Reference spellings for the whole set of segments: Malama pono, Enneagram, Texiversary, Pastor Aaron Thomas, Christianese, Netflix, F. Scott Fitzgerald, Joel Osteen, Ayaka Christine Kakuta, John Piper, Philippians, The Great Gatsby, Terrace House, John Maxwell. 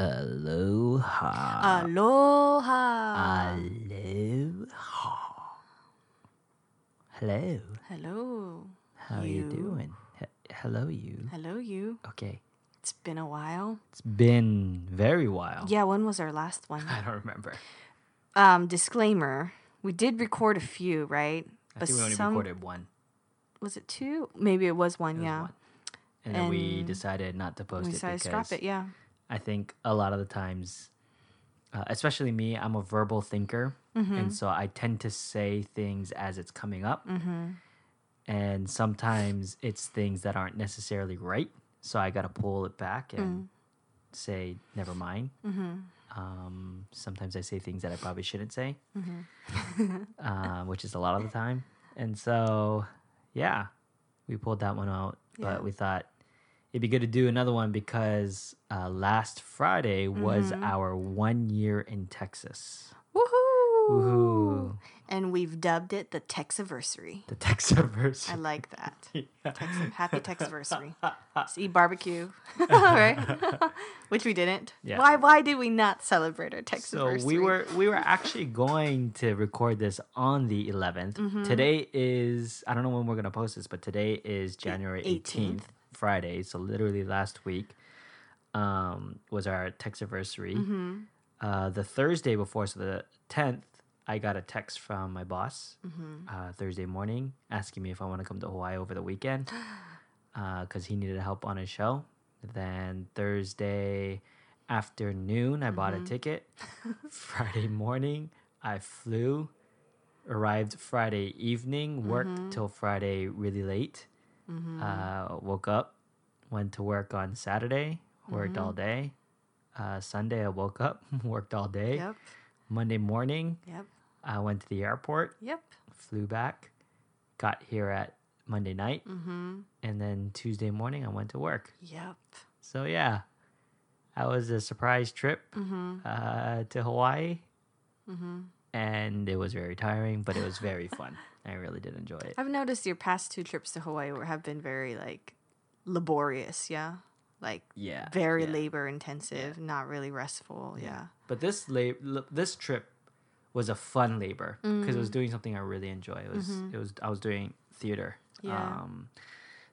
Aloha. Aloha. Aloha. Hello. Hello. How you. Are you doing? Hello, you. Hello, you. Okay. It's been a while. It's been very while. Yeah, when was our last one? I don't remember. Disclaimer, we did record a few, right? I think we only recorded one. Was it two? Maybe it was one, One. And then we decided not to post it. We decided to scrap it, yeah. I think a lot of the times, especially me, I'm a verbal thinker. Mm-hmm. And so I tend to say things as it's coming up. Mm-hmm. And sometimes it's things that aren't necessarily right. So I got to pull it back and say, never mind. Mm-hmm. Sometimes I say things that I probably shouldn't say, which is a lot of the time. And so, yeah, we pulled that one out. Yeah. But we thought it'd be good to do another one because last Friday was our 1 year in Texas. Woohoo! Woohoo! And we've dubbed it the Texiversary. The Texiversary. I like that. Yeah. Happy Texiversary. Let's eat barbecue. Right? Which we didn't. Yeah. Why did we not celebrate our Texiversary? So we were actually going to record this on the 11th. Mm-hmm. Today is, I don't know when we're going to post this, but today is January 18th, Friday. So literally last week was our Texiversary. Mm-hmm. The Thursday before, so the 10th, I got a text from my boss Thursday morning asking me if I want to come to Hawaii over the weekend because he needed help on his show. Then Thursday afternoon, I bought a ticket. Friday morning, I flew, arrived Friday evening, worked till Friday really late, woke up, went to work on Saturday, worked all day. Sunday, I woke up, worked all day. Yep. Monday morning, I went to the airport, flew back, got here at Monday night, and then Tuesday morning I went to work. Yep. So yeah, that was a surprise trip to Hawaii, and it was very tiring, but it was very fun. I really did enjoy it. I've noticed your past two trips to Hawaii have been very laborious, very labor intensive, not really restful, But this this trip was a fun labor because it was doing something I really enjoy. It was I was doing theater. Yeah.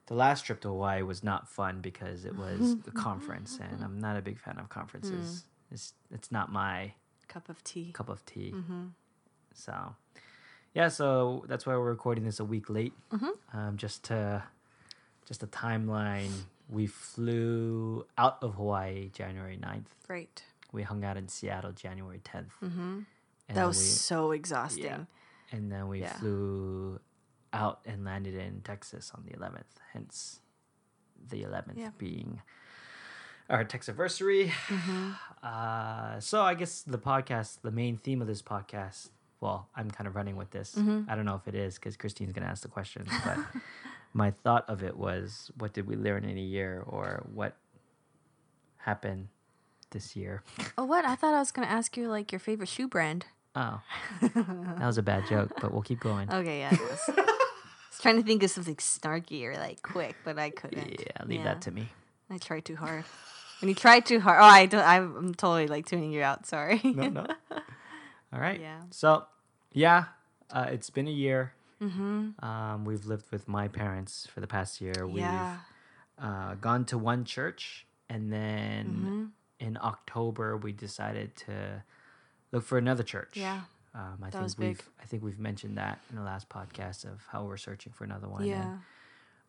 The last trip to Hawaii was not fun because it was a conference, and I'm not a big fan of conferences. It's not my cup of tea. So yeah, so that's why we're recording this a week late. Just a timeline. We flew out of Hawaii January 9th. Right. We hung out in Seattle January 10th. That was so exhausting. Yeah. And then we flew out and landed in Texas on the 11th, hence the 11th being our Texiversary. So I guess the podcast, the main theme of this podcast, well, I'm kind of running with this. I don't know if it is because Christine's going to ask the questions, but... My thought of it was, what did we learn in a year, or what happened this year? Oh, what? I thought I was going to ask you, your favorite shoe brand. Oh. That was a bad joke, but we'll keep going. Okay, yeah, it was. I was trying to think of something snarky or, quick, but I couldn't. Yeah, leave that to me. I tried too hard. When you try too hard. Oh, I'm totally, tuning you out. Sorry. No. All right. Yeah. So, it's been a year. We've lived with my parents for the past year. We've gone to one church, and then in October we decided to look for another church. I think we've mentioned that in the last podcast of how we're searching for another one. Yeah.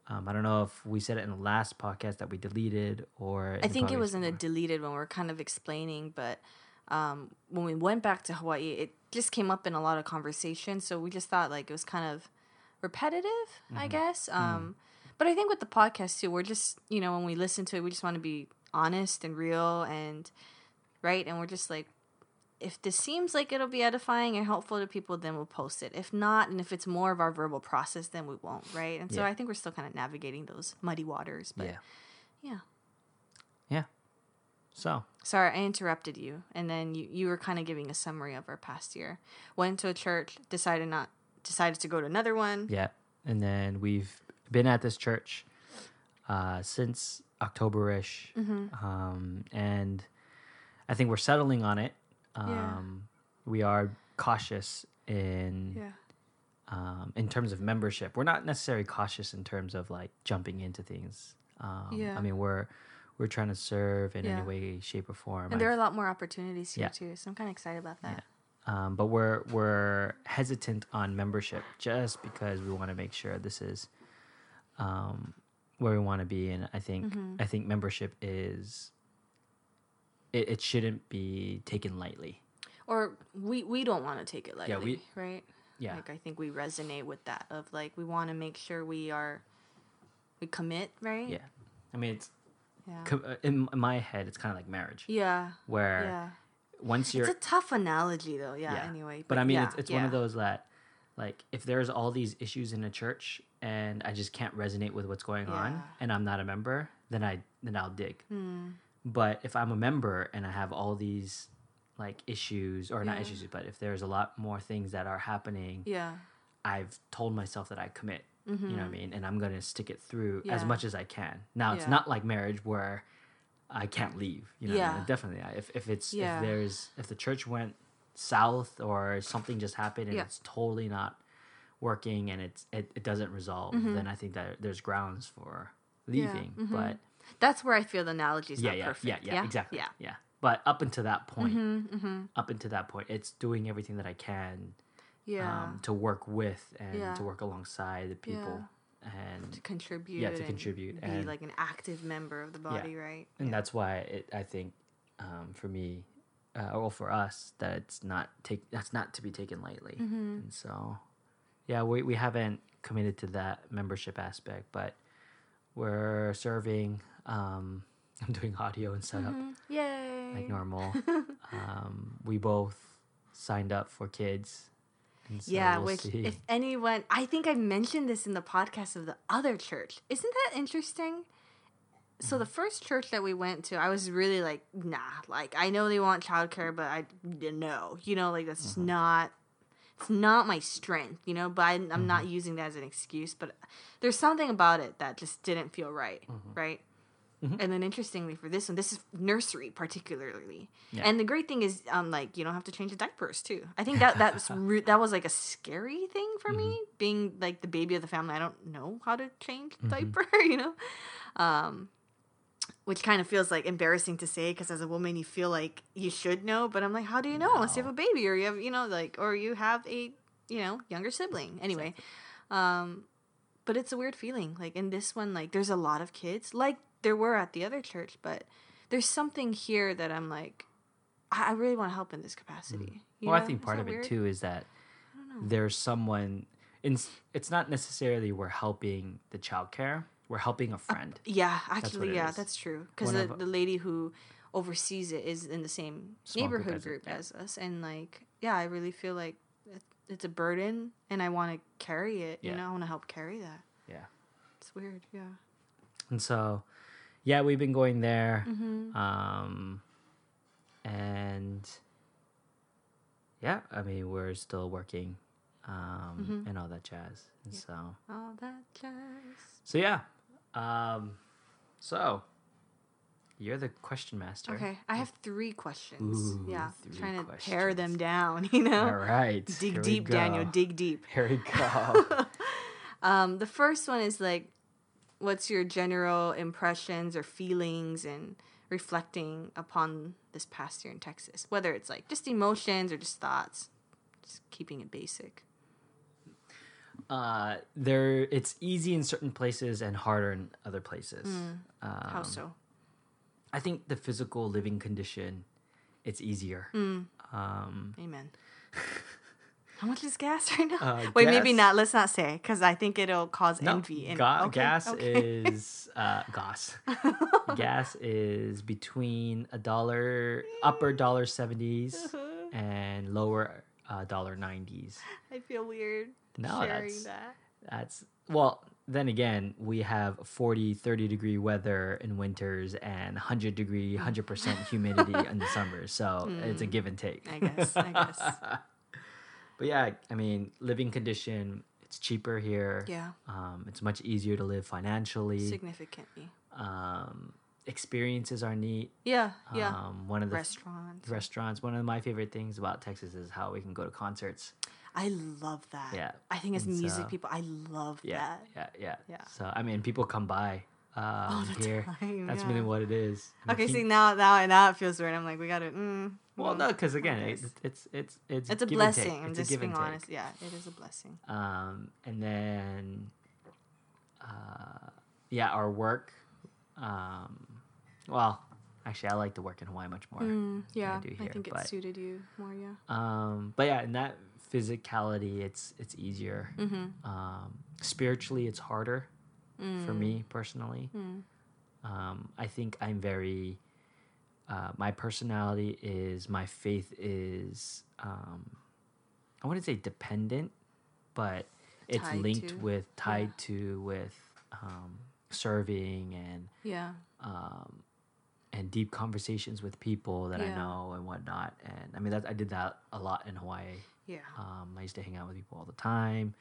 And, I don't know if we said it in the last podcast that we deleted, or I think it was in a deleted when we're kind of explaining, but. When we went back to Hawaii, it just came up in a lot of conversation. So we just thought it was kind of repetitive, I guess. But I think with the podcast too, we're just, when we listen to it, we just want to be honest and real and right. And we're just if this seems like it'll be edifying and helpful to people, then we'll post it. If not, and if it's more of our verbal process, then we won't. Right. And so I think we're still kind of navigating those muddy waters, but yeah. So. Sorry, I interrupted you, and then you were kind of giving a summary of our past year. Went to a church, decided to go to another one. Yeah, and then we've been at this church since October-ish, and I think we're settling on it. We are cautious in terms of membership. We're not necessarily cautious in terms of like jumping into things. I mean, we're trying to serve in any way, shape, or form. And there are a lot more opportunities here too, so I'm kind of excited about that. Yeah. But we're hesitant on membership just because we want to make sure this is where we want to be. And I think I think membership is it shouldn't be taken lightly. Or we don't want to take it lightly, right? Yeah. Like, I think we resonate with that of, like, we want to make sure we commit, right? Yeah. I mean, it's, in my head, it's kind of like marriage. Yeah. Where once you're... It's a tough analogy, though. Yeah, anyway. But I mean, it's one of those that, like, if there's all these issues in a church and I just can't resonate with what's going on and I'm not a member, then I'll dig. Mm. But if I'm a member and I have all these... like issues or not issues, but if there's a lot more things that are happening, I've told myself that I commit, you know what I mean? And I'm going to stick it through as much as I can. Now it's not like marriage where I can't leave, you know what I mean? Definitely. If the church went south or something just happened and it's totally not working and it doesn't resolve, then I think that there's grounds for leaving. Yeah. Mm-hmm. But that's where I feel the analogy is not perfect. Yeah, exactly. Yeah. But up until that point, it's doing everything that I can to work with and to work alongside the people and to contribute. Yeah, to contribute. And be like an active member of the body, right? And that's why I think for me, or for us, that that's not to be taken lightly. Mm-hmm. And so, we haven't committed to that membership aspect, but we're serving... I'm doing audio and setup. Mm-hmm. Yay. Like normal. We both signed up for kids. So if anyone... I think I mentioned this in the podcast of the other church. Isn't that interesting? Mm-hmm. So the first church that we went to, I was really like, nah. Like, I know they want childcare, but I didn't know. You know, like, that's just not... It's not my strength, you know, but I'm not using that as an excuse. But there's something about it that just didn't feel right, right? Mm-hmm. And then interestingly for this one, this is nursery particularly. Yeah. And the great thing is, like, you don't have to change the diapers too. I think that was like a scary thing for me, being like the baby of the family. I don't know how to change diaper, you know, which kind of feels like embarrassing to say because as a woman you feel like you should know. But I'm like, how do you know unless you have a baby or you have, you know, like, or you have a, you know, younger sibling anyway. Exactly. But it's a weird feeling. Like in this one, like there's a lot of kids like. There were at the other church, but there's something here that I'm like, I really want to help in this capacity. Mm. Well, know? I think part of weird? It too is that there's someone, it's not necessarily we're helping the childcare, we're helping a friend. That's true. Because the lady who oversees it is in the same neighborhood group as us. And like, I really feel like it's a burden and I want to carry it. Yeah. You know, I want to help carry that. Yeah. It's weird. Yeah. And so... yeah, we've been going there, and I mean, we're still working, and all that jazz. And so all that jazz. So so you're the question master. Okay, I have three questions. Ooh, trying to pare them down, you know. All right, dig here deep, Daniel. Dig deep. Here we go. The first one is like. What's your general impressions or feelings and reflecting upon this past year in Texas? Whether it's like just emotions or just thoughts, just keeping it basic. It's easy in certain places and harder in other places. How so? I think the physical living condition, it's easier. Amen. How much is gas right now? Wait, maybe not. Let's not say, because I think it'll cause envy. Gas is between upper $1.70s and lower $1.90s. I feel weird sharing that. That's well. Then again, we have 40, 30-degree weather in winters and 100-degree, 100% humidity in the summer. So it's a give and take. I guess. But yeah, I mean, living condition, it's cheaper here. Yeah. It's much easier to live financially. Significantly. Experiences are neat. Yeah. One of the restaurants. restaurants. One of my favorite things about Texas is how we can go to concerts. I love that. Yeah. I think as music people, I love that. Yeah. So, I mean, people come by here. Time, that's really what it is. Okay, see, now it feels weird. I'm like, we got to... Well, no, because again, it's a blessing. I'm just being honest. Yeah, it is a blessing. And then, our work. Well, actually, I like to work in Hawaii much more than I do here. I think it suited you more. Yeah. But yeah, in that physicality, it's easier. Mm-hmm. Spiritually, it's harder for me personally. Mm. I think I'm very. My personality is, my faith is, I wouldn't say dependent, but it's tied to serving and deep conversations with people that I know and whatnot. And I mean, I did that a lot in Hawaii. Yeah. I used to hang out with people all the time,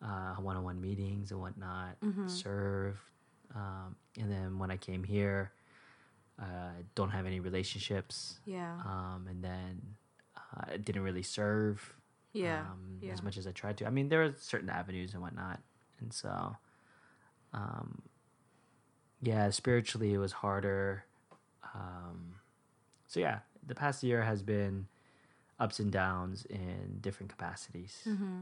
one-on-one meetings and whatnot, serve. And then when I came here, don't have any relationships. Yeah. And then I didn't really serve. Yeah. As much as I tried to. I mean, there are certain avenues and whatnot, and so, spiritually it was harder. So yeah, the past year has been ups and downs in different capacities. Mm-hmm.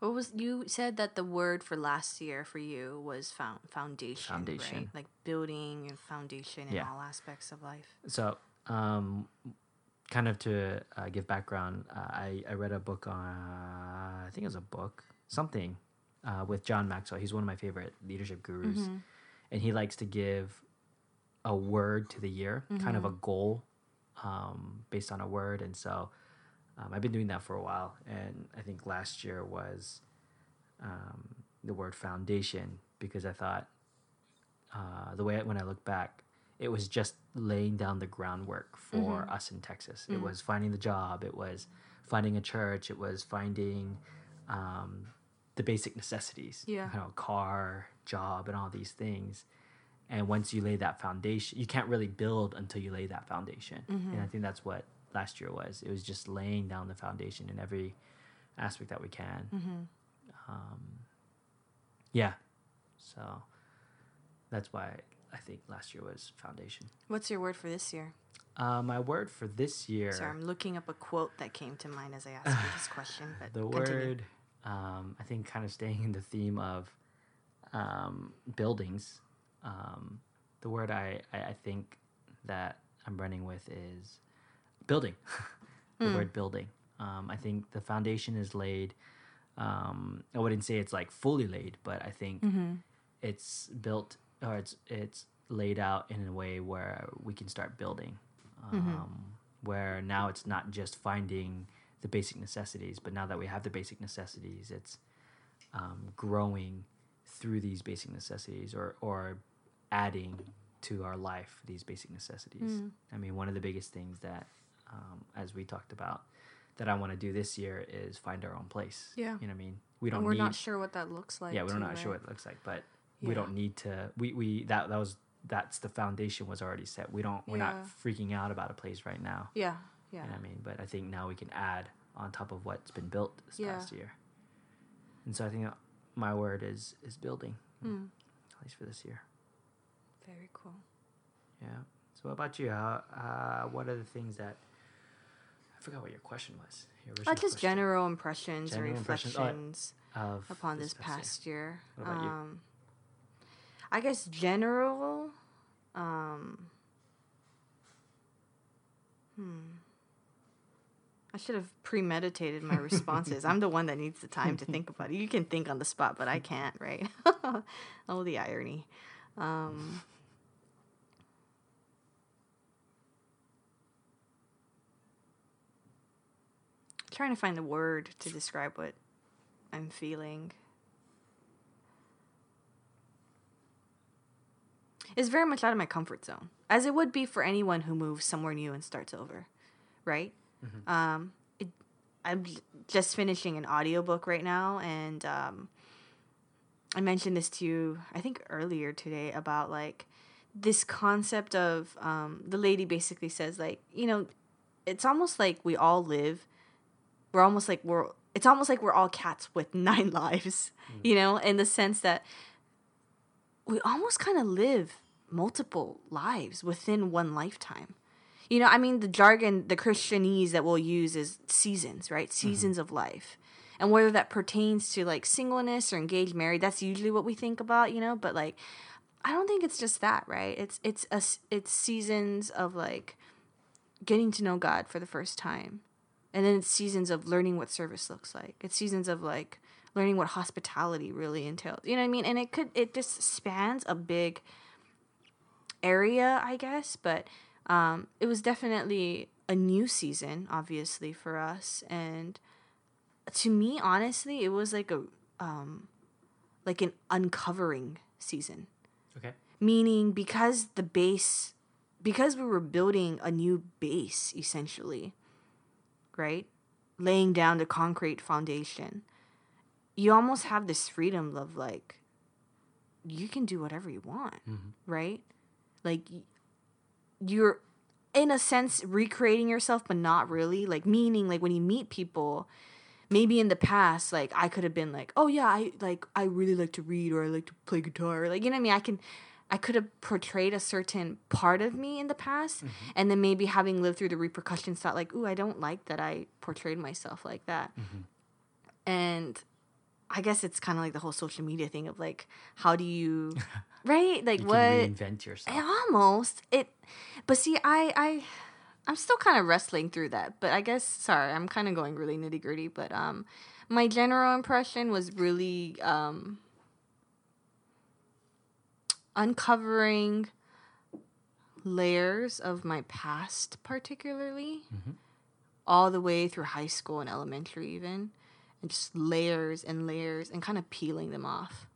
What was, you said that the word for last year for you was foundation. Foundation, right? Like building and foundation in all aspects of life. So, kind of to give background, I read a book on, I think it was a book, something, with John Maxwell. He's one of my favorite leadership gurus, and he likes to give a word to the year, kind of a goal. Based on a word. And so I've been doing that for a while, and I think last year was the word foundation, because I thought when I look back, it was just laying down the groundwork for us in Texas. It was finding the job, it was finding a church, it was finding the basic necessities, car, job, and all these things. And once you lay that foundation, you can't really build until you lay that foundation. Mm-hmm. And I think that's what last year was. It was just laying down the foundation in every aspect that we can. Mm-hmm. So that's why I think last year was foundation. What's your word for this year? My word for this year... Sorry, I'm looking up a quote that came to mind as I asked you this question. But the word, I think kind of staying in the theme of buildings... the word I think that I'm running with is building, the word building. I think the foundation is laid. I wouldn't say it's like fully laid, but I think it's built, or it's laid out in a way where we can start building, where now it's not just finding the basic necessities, but now that we have the basic necessities, it's growing through these basic necessities, or adding to our life these basic necessities. I mean, one of the biggest things that, as we talked about, that I want to do this year is find our own place. Yeah. You know what I mean? We're not sure what that looks like. Yeah, we're not sure what it looks like, but we don't need to, that's the foundation was already set. We're not freaking out about a place right now. Yeah. Yeah. You know what I mean? But I think now we can add on top of what's been built this past year. And so I think my word is building, at least for this year. Very cool. Yeah. So what about you? What are the things that... I forgot what your question was. Just general impressions or reflections upon this past year. What about you? I guess general... I should have premeditated my responses. I'm the one that needs the time to think about it. You can think on the spot, but I can't, right? Oh, the irony. Trying to find the word to describe what I'm feeling. It's very much out of my comfort zone, as it would be for anyone who moves somewhere new and starts over, right? Mm-hmm. I'm just finishing an audiobook right now, and I mentioned this to you I think earlier today about like this concept of the lady basically says, like, you know, it's almost like we all live. It's almost like we're all cats with 9 lives, you know, in the sense that we almost kind of live multiple lives within one lifetime. You know, I mean, the jargon, the Christianese that we'll use is seasons, right? Seasons of life. And whether that pertains to, like, singleness or engaged, married, that's usually what we think about, you know? But, like, I don't think it's just that, right? It's seasons of, like, getting to know God for the first time. And then it's seasons of learning what service looks like. It's seasons of, like, learning what hospitality really entails. You know what I mean? And it just spans a big area, I guess. But it was definitely a new season, obviously, for us. And to me, honestly, it was like a like an uncovering season. Okay. Meaning because we were building a new base, essentially, right? Laying down the concrete foundation. You almost have this freedom of, like, you can do whatever you want, right? Like, you're, in a sense, recreating yourself, but not really. Like, meaning, like, when you meet people, maybe in the past, like, I could have been like, oh, yeah, I really like to read, or I like to play guitar. Or, like, you know what I mean? I could have portrayed a certain part of me in the past, and then maybe having lived through the repercussions, thought, like, ooh, I don't like that I portrayed myself like that. And I guess it's kind of like the whole social media thing of, like, how do you, right? Like, you can reinvent yourself. But see, I'm still kind of wrestling through that, but I guess, sorry, I'm kind of going really nitty-gritty, but my general impression was really uncovering layers of my past, particularly, all the way through high school and elementary even, and just layers and layers and kind of peeling them off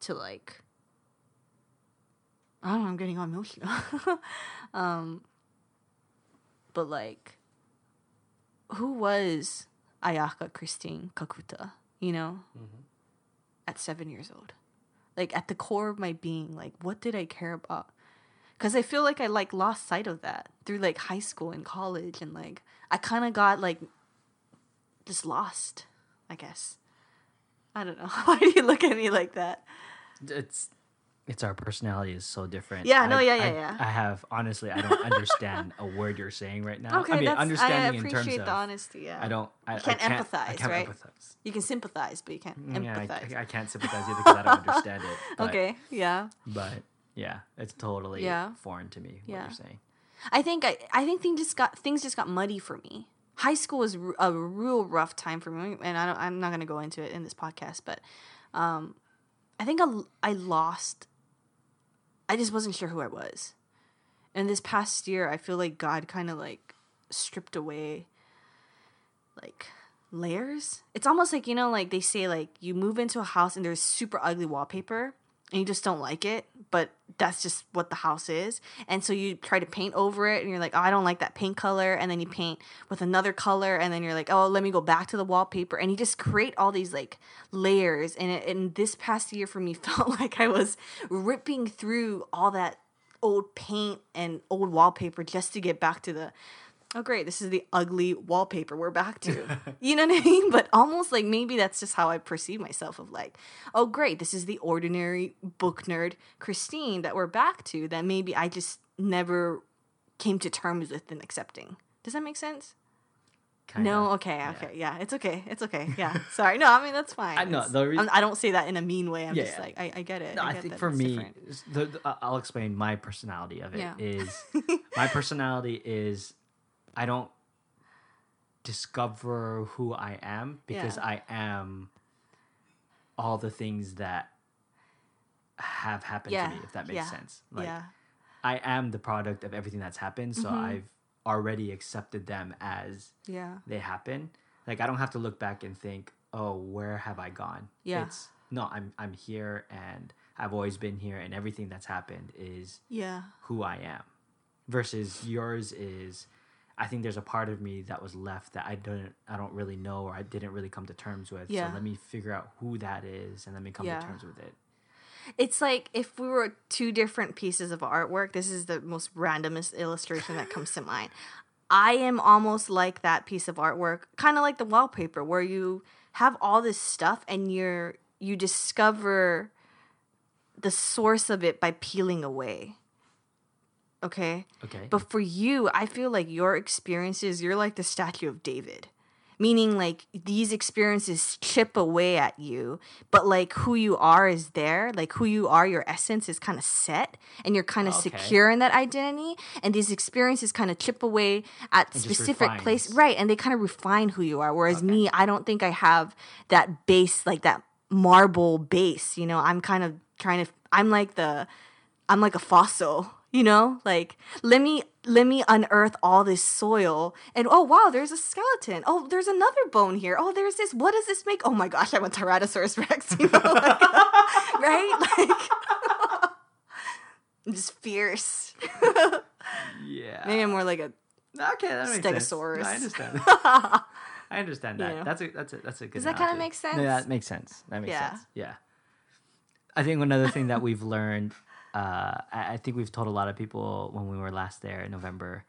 to, like, I don't know, I'm getting all emotional. But, like, who was Ayaka Christine Kakuta, you know, at 7 years old? Like, at the core of my being, like, what did I care about? Because I feel like I, like, lost sight of that through, like, high school and college. And, like, I kind of got, like, just lost, I guess. I don't know. Why do you look at me like that? It's our personality is so different. Yeah. I have, honestly, I don't understand a word you're saying right now. Okay, I mean, understanding in terms of... I appreciate the honesty, yeah. I can't empathize. You can sympathize, but you can't empathize. I can't sympathize either because I don't understand it. But, okay, yeah. But, yeah, it's totally foreign to me, what you're saying. I think things just got muddy for me. High school was a real rough time for me, and I'm not going to go into it in this podcast, but I think I lost... I just wasn't sure who I was. And this past year, I feel like God kind of, like, stripped away, like, layers. It's almost like, you know, like, they say, like, you move into a house and there's super ugly wallpaper and you just don't like it, but that's just what the house is. And so you try to paint over it and you're like, oh, I don't like that paint color. And then you paint with another color and then you're like, oh, let me go back to the wallpaper. And you just create all these, like, layers. And this past year for me felt like I was ripping through all that old paint and old wallpaper just to get back to the, oh, great, this is the ugly wallpaper we're back to. You know what I mean? But almost like maybe that's just how I perceive myself of, like, oh, great, this is the ordinary book nerd Christine that we're back to that maybe I just never came to terms with and accepting. Does that make sense? Kinda. No? Okay. Yeah, it's okay. Yeah, sorry. No, I mean, that's fine. I don't say that in a mean way. I'm just like, I get it. No, I think for me, I'll explain my personality of it. Yeah. My personality is... I don't discover who I am because I am all the things that have happened to me, if that makes sense. Like, I am the product of everything that's happened, so I've already accepted them as they happen. Like, I don't have to look back and think, oh, where have I gone? Yeah. It's, no, I'm here, and I've always been here, and everything that's happened is who I am. Versus yours is... I think there's a part of me that was left that I don't really know, or I didn't really come to terms with. Yeah. So let me figure out who that is and let me come to terms with it. It's like if we were two different pieces of artwork, this is the most randomest illustration that comes to mind. I am almost like that piece of artwork, kind of like the wallpaper where you have all this stuff and you discover the source of it by peeling away. Okay. But for you, I feel like your experiences, you're like the Statue of David. Meaning, like, these experiences chip away at you, but, like, who you are is there. Like, who you are, your essence is kind of set, and you're kind of secure in that identity. And these experiences kind of chip away at specific places. Right, and they kind of refine who you are. Whereas me, I don't think I have that base, like, that marble base, you know? I'm kind of trying to... I'm like a fossil, you know? Like, let me unearth all this soil, and oh wow, there's a skeleton. Oh, there's another bone here. Oh, there's this. What does this make? Oh my gosh, I'm a Tyrannosaurus Rex. You know, like, right? Like, I'm just fierce. Yeah. Maybe I'm more like a that stegosaurus. Makes sense. No, I understand that. You know? That's a good. Does that kind of make sense? No, that makes sense. That makes sense. Yeah. I think another thing that we've learned. I think we've told a lot of people when we were last there in November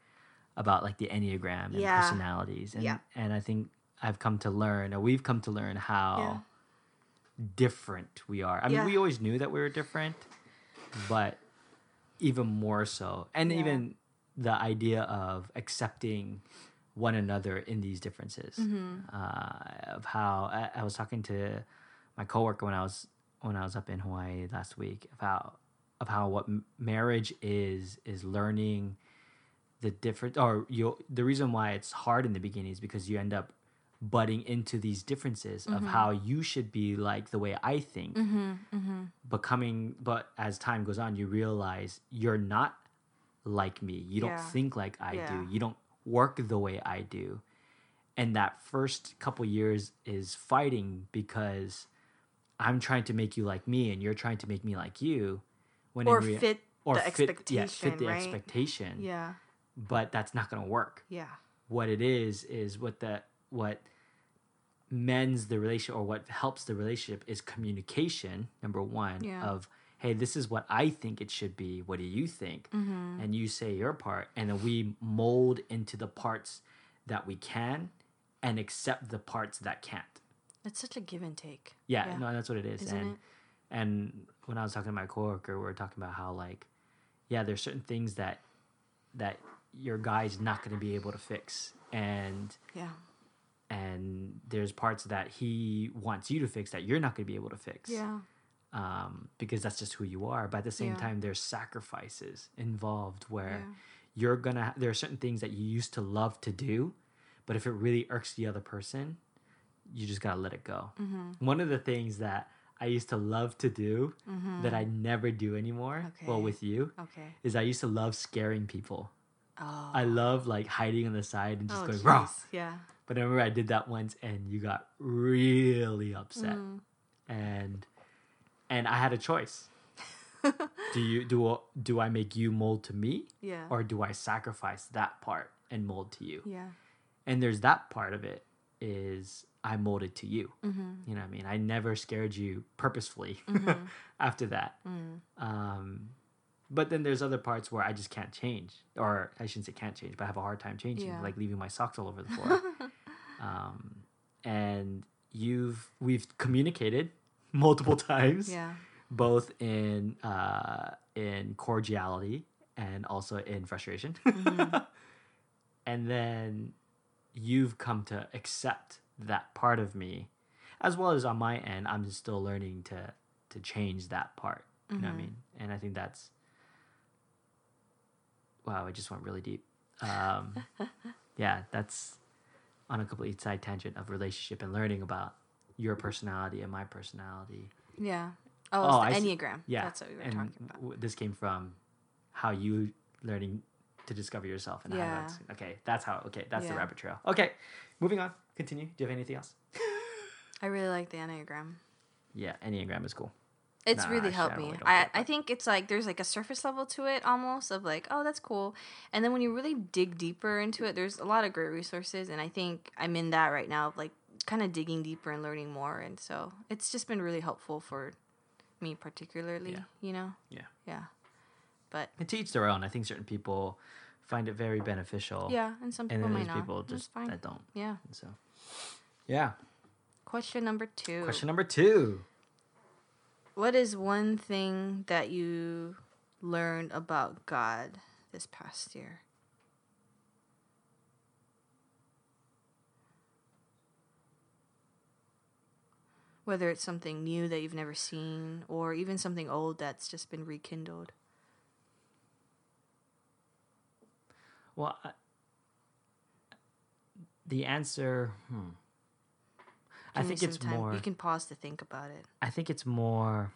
about like the Enneagram and personalities. And I think we've come to learn how different we are. I mean, we always knew that we were different, but even more so. And even the idea of accepting one another in these differences. Mm-hmm. Of how I was talking to my coworker when I was up in Hawaii last week about what marriage is learning the different, or the reason why it's hard in the beginning is because you end up butting into these differences mm-hmm. of how you should be like the way I think, mm-hmm, mm-hmm. But as time goes on, you realize you're not like me. You don't think like I do. You don't work the way I do. And that first couple years is fighting because I'm trying to make you like me and you're trying to make me like you. Or fit the expectation. Yeah. But that's not going to work. Yeah. What it is what mends the relationship or what helps the relationship is communication, number one, of, hey, this is what I think it should be. What do you think? Mm-hmm. And you say your part. And then we mold into the parts that we can and accept the parts that can't. It's such a give and take. Yeah. No, that's what it is. And when I was talking to my coworker, we were talking about how, like, there's certain things that your guy's not going to be able to fix. And there's parts that he wants you to fix that you're not going to be able to fix. Yeah. Because that's just who you are. But at the same time, there's sacrifices involved where there are certain things that you used to love to do, but if it really irks the other person, you just got to let it go. Mm-hmm. One of the things that I used to love to do that I never do anymore. Okay. Well, with you, is I used to love scaring people. Oh. I love like hiding on the side and just going raw. Yeah. But I remember I did that once, and you got really upset, and I had a choice. Do I make you mold to me? Yeah. Or do I sacrifice that part and mold to you? Yeah. And there's that part of it is. I molded to you. Mm-hmm. You know what I mean? I never scared you purposefully after that. Mm. But then there's other parts where I just can't change. Or I shouldn't say can't change, but I have a hard time changing. Yeah. Like leaving my socks all over the floor. And we've communicated multiple times. Yeah. Both in cordiality and also in frustration. Mm-hmm. And then you've come to accept that part of me, as well as on my end, I'm just still learning to change that part. You know what I mean? And I think that's, wow, I just went really deep. That's on a complete side tangent of relationship and learning about your personality and my personality. Yeah. Oh, it's the Enneagram. Yeah. That's what we were talking about. This came from how you learning to discover yourself and how that's, that's the rabbit trail. Okay, moving on. Continue. Do you have anything else? I really like the Enneagram. Yeah, Enneagram is cool. It's really helped me. I think it's like there's like a surface level to it almost of like, oh, that's cool. And then when you really dig deeper into it, there's a lot of great resources. And I think I'm in that right now, like kind of digging deeper and learning more. And so it's just been really helpful for me particularly, you know? Yeah. Yeah. But and to each their own. I think certain people find it very beneficial. Yeah, and some people might not. And people just that don't. Yeah. And so, yeah. Question number two. What is one thing that you learned about God this past year? Whether it's something new that you've never seen or even something old that's just been rekindled. Well, the answer, I think it's more... You can pause to think about it. I think it's more...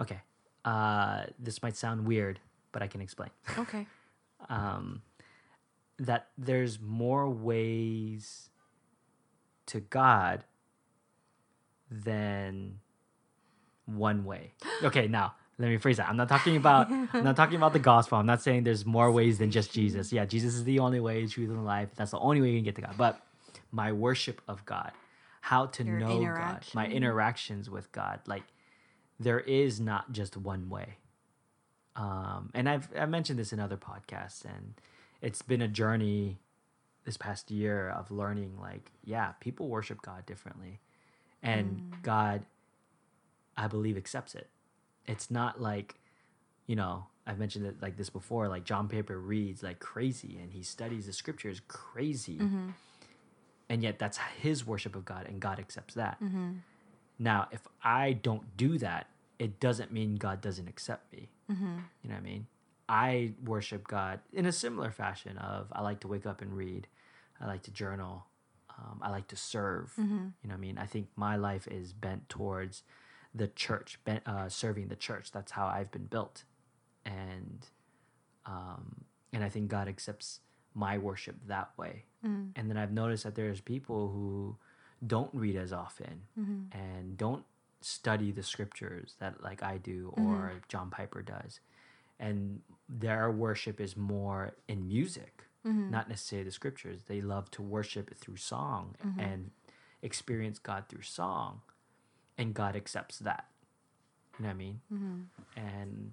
Okay. This might sound weird, but I can explain. Okay. That there's more ways to God than one way. Okay, now let me rephrase that. I'm not talking about the gospel. I'm not saying there's more ways than just Jesus. Yeah, Jesus is the only way, truth, and life. That's the only way you can get to God. But my worship of God, how to know God, my interactions with God, like there is not just one way. And I've mentioned this in other podcasts, and it's been a journey this past year of learning, like, yeah, people worship God differently. And God, I believe, accepts it. It's not like, you know, I've mentioned it like this before, like John Piper reads like crazy and he studies the scriptures crazy. Mm-hmm. And yet that's his worship of God, and God accepts that. Mm-hmm. Now, if I don't do that, it doesn't mean God doesn't accept me. Mm-hmm. You know what I mean? I worship God in a similar fashion of I like to wake up and read. I like to journal. I like to serve. Mm-hmm. You know what I mean? I think my life is bent towards the church, serving the church. That's how I've been built. And I think God accepts my worship that way. Mm-hmm. And then I've noticed that there's people who don't read as often mm-hmm. and don't study the scriptures that like I do or mm-hmm. John Piper does. And their worship is more in music, mm-hmm. not necessarily the scriptures. They love to worship through song mm-hmm. and experience God through song, and God accepts that. You know what I mean? Mm-hmm. And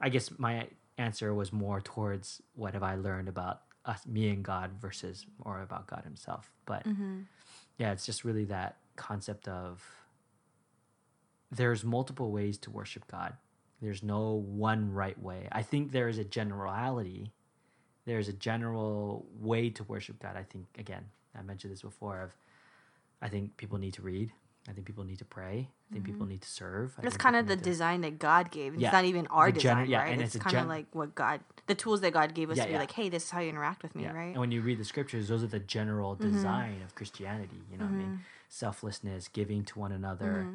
I guess my answer was more towards what have I learned about us, me and God, versus more about God himself. But mm-hmm. yeah, it's just really that concept of there's multiple ways to worship God. There's no one right way. I think there is a generality. There is a general way to worship God. I think, again, I mentioned this before, I think people need to read. I think people need to pray. I think mm-hmm. people need to serve. It's kind of the design that God gave. It's not even our design, right? And it's kind of like what God, the tools that God gave us to be like, hey, this is how you interact with me, right? And when you read the scriptures, those are the general design mm-hmm. of Christianity. You know mm-hmm. what I mean? Selflessness, giving to one another. Mm-hmm.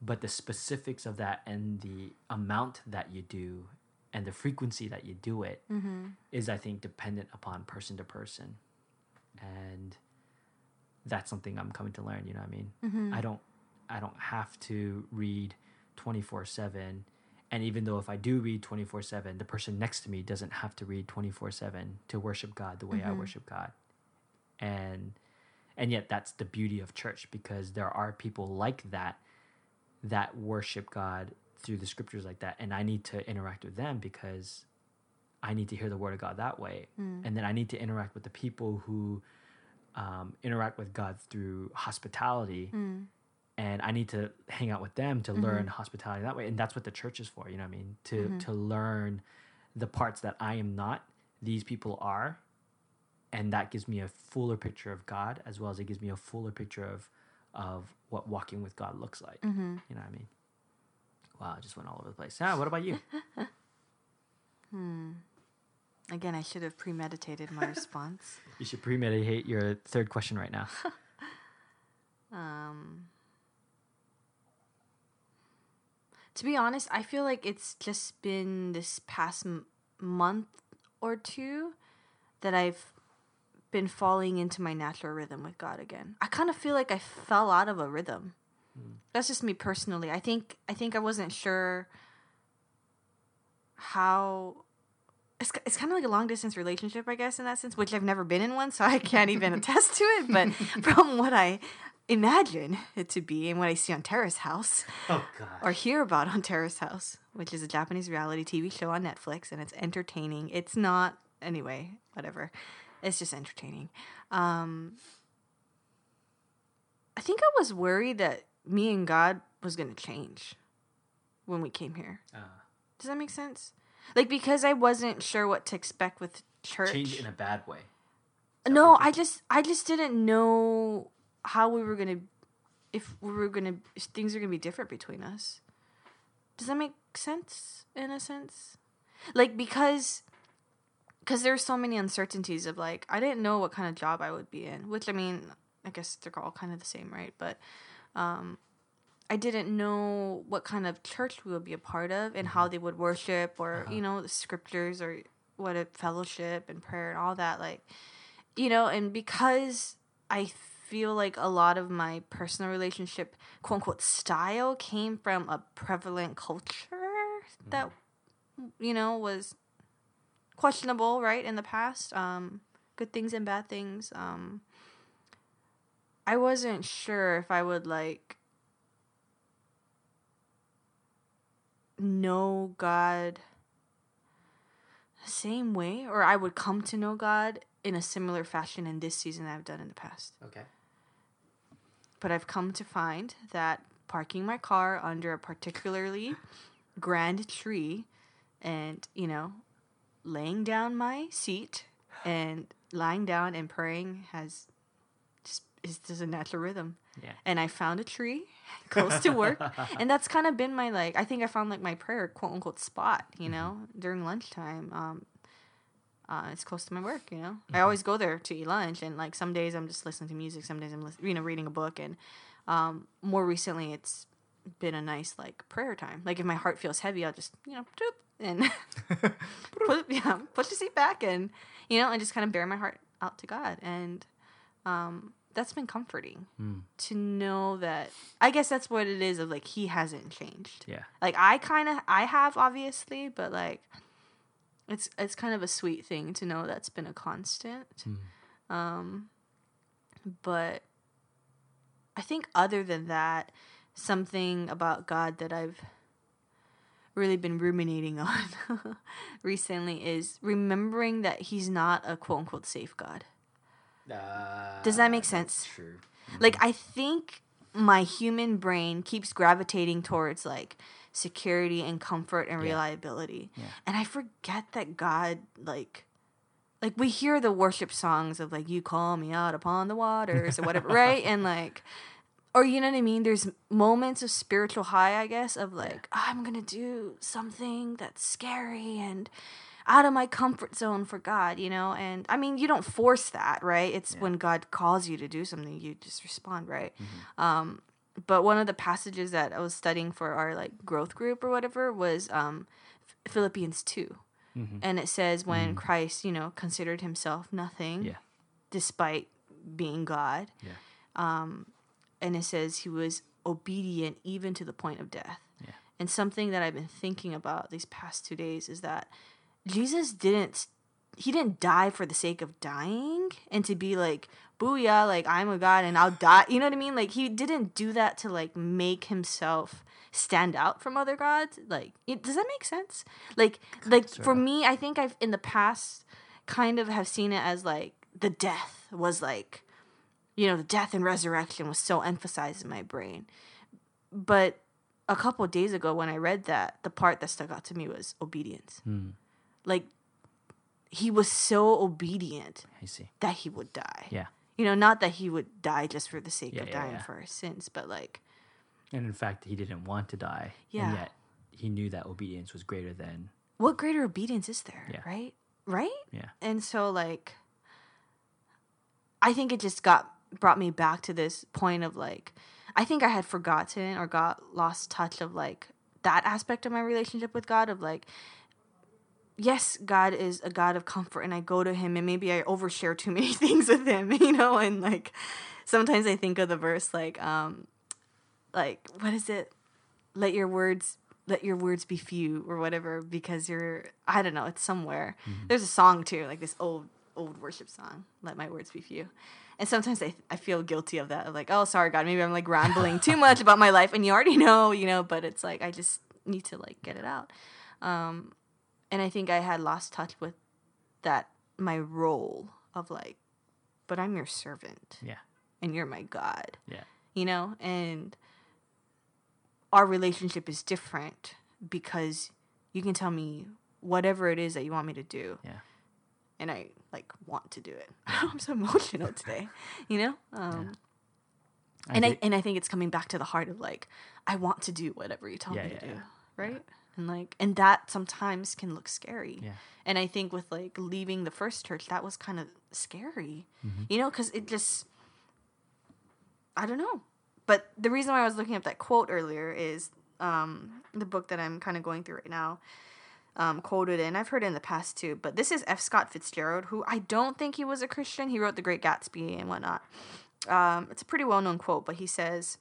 But the specifics of that and the amount that you do and the frequency that you do it mm-hmm. is, I think, dependent upon person to person. And that's something I'm coming to learn, you know what I mean? Mm-hmm. I don't have to read 24/7. And even though if I do read 24/7, the person next to me doesn't have to read 24/7 to worship God the way mm-hmm. I worship God. And yet that's the beauty of church, because there are people like that worship God through the scriptures like that, and I need to interact with them because I need to hear the word of God that way. And then I need to interact with the people who interact with God through hospitality, and I need to hang out with them to mm-hmm. learn hospitality that way. And that's what the church is for, you know what I mean? To mm-hmm. to learn the parts that I am not, these people are, and that gives me a fuller picture of God, as well as it gives me a fuller picture of what walking with God looks like. Mm-hmm. You know what I mean? Wow, I just went all over the place. Now, what about you? Again, I should have premeditated my response. You should premeditate your third question right now. To be honest, I feel like it's just been this past month or two that I've been falling into my natural rhythm with God again. I kind of feel like I fell out of a rhythm. That's just me personally. I think I wasn't sure how it's kind of like a long distance relationship, I guess, in that sense, which I've never been in one, so I can't even attest to it. But from what I imagine it to be and what I see on Terrace House, or hear about on Terrace House, which is a Japanese reality TV show on Netflix, and it's entertaining. It's not, anyway, whatever. It's just entertaining. I think I was worried that me and God was going to change when we came here. Does that make sense? Like, because I wasn't sure what to expect with church. Change in a bad way. No, I just didn't know how we were going to, if things are going to be different between us. Does that make sense, in a sense? Like, because there's so many uncertainties of, like, I didn't know what kind of job I would be in, which, I mean, I guess they're all kind of the same, right? But I didn't know what kind of church we would be a part of and how they would worship or, you know, the scriptures or what a fellowship and prayer and all that. Like, you know, and because I feel like a lot of my personal relationship, quote unquote, style came from a prevalent culture that, you know, was questionable, right, in the past. Good things and bad things. I wasn't sure if I would, like, know God the same way, or I would come to know God in a similar fashion in this season that I've done in the past. Okay. But I've come to find that parking my car under a particularly grand tree and, you know, laying down my seat and lying down and praying is a natural rhythm. Yeah. And I found a tree close to work. And that's kind of been my, like, I think I found, like, my prayer, quote unquote, spot, you know, during lunchtime. It's close to my work, you know. I always go there to eat lunch, and, like, some days I'm just listening to music, some days I'm reading a book, and more recently it's been a nice, like, prayer time. Like, if my heart feels heavy, I'll just, you know, and push the seat back and, you know, and just kind of bear my heart out to God. And that's been comforting to know that. I guess that's what it is of, like, he hasn't changed. Yeah. Like, I have, obviously, but, like, it's kind of a sweet thing to know that's been a constant. But I think other than that, something about God that I've really been ruminating on recently is remembering that he's not a quote unquote safe God. Does that make sense? True. Like, I think my human brain keeps gravitating towards, like, security and comfort and reliability. Yeah. And I forget that God, like we hear the worship songs of, like, you call me out upon the waters or whatever, right? And, like, or, you know what I mean? There's moments of spiritual high, I guess, of, like, I'm going to do something that's scary and out of my comfort zone for God, you know? And, I mean, you don't force that, right? It's when God calls you to do something, you just respond, right? But one of the passages that I was studying for our, like, growth group or whatever was Philippians 2. And it says, when Christ, you know, considered himself nothing despite being God. Yeah. And it says he was obedient even to the point of death. Yeah. And something that I've been thinking about these past 2 days is that Jesus didn't die for the sake of dying and to be like, booyah, like, I'm a God and I'll die. You know what I mean? Like, he didn't do that to, like, make himself stand out from other gods. Like, does that make sense? Like for me, I think I've in the past kind of have seen it as, like, the death was, like, you know, the death and resurrection was so emphasized in my brain. But a couple of days ago when I read that, the part that stuck out to me was obedience. Like, he was so obedient that he would die. Yeah. You know, not that he would die just for the sake of dying for our sins, but, like... And, in fact, he didn't want to die. Yeah. And yet, he knew that obedience was greater than... What greater obedience is there, right? Right? Yeah. And so, like, I think it just brought me back to this point of, like... I think I had forgotten or lost touch of, like, that aspect of my relationship with God of, like... Yes, God is a God of comfort, and I go to him, and maybe I overshare too many things with him, you know? And, like, sometimes I think of the verse, like, what is it? Let your words let your words be few or whatever, because you're, I don't know, it's somewhere. Mm-hmm. There's a song too, like this old worship song, Let My Words Be Few. And sometimes I feel guilty of that, of like, oh, sorry, God, maybe I'm like rambling too much about my life, and you already know, you know, but it's like, I just need to like get it out. And I think I had lost touch with that, my role of like, but I'm your servant. Yeah. And you're my God. Yeah. You know, and our relationship is different because you can tell me whatever it is that you want me to do. Yeah. And I like want to do it. I'm so emotional today, you know? Yeah. I think it's coming back to the heart of like, I want to do whatever you tell me to do. Yeah. Right. Yeah. And that sometimes can look scary. Yeah. And I think with like leaving the first church, that was kind of scary, mm-hmm. you know, cause it just, I don't know. But the reason why I was looking up that quote earlier is the book that I'm kind of going through right now. Quoted, and I've heard it in the past too, but this is F. Scott Fitzgerald, who I don't think he was a Christian. He wrote The Great Gatsby and whatnot. It's a pretty well-known quote, but he says,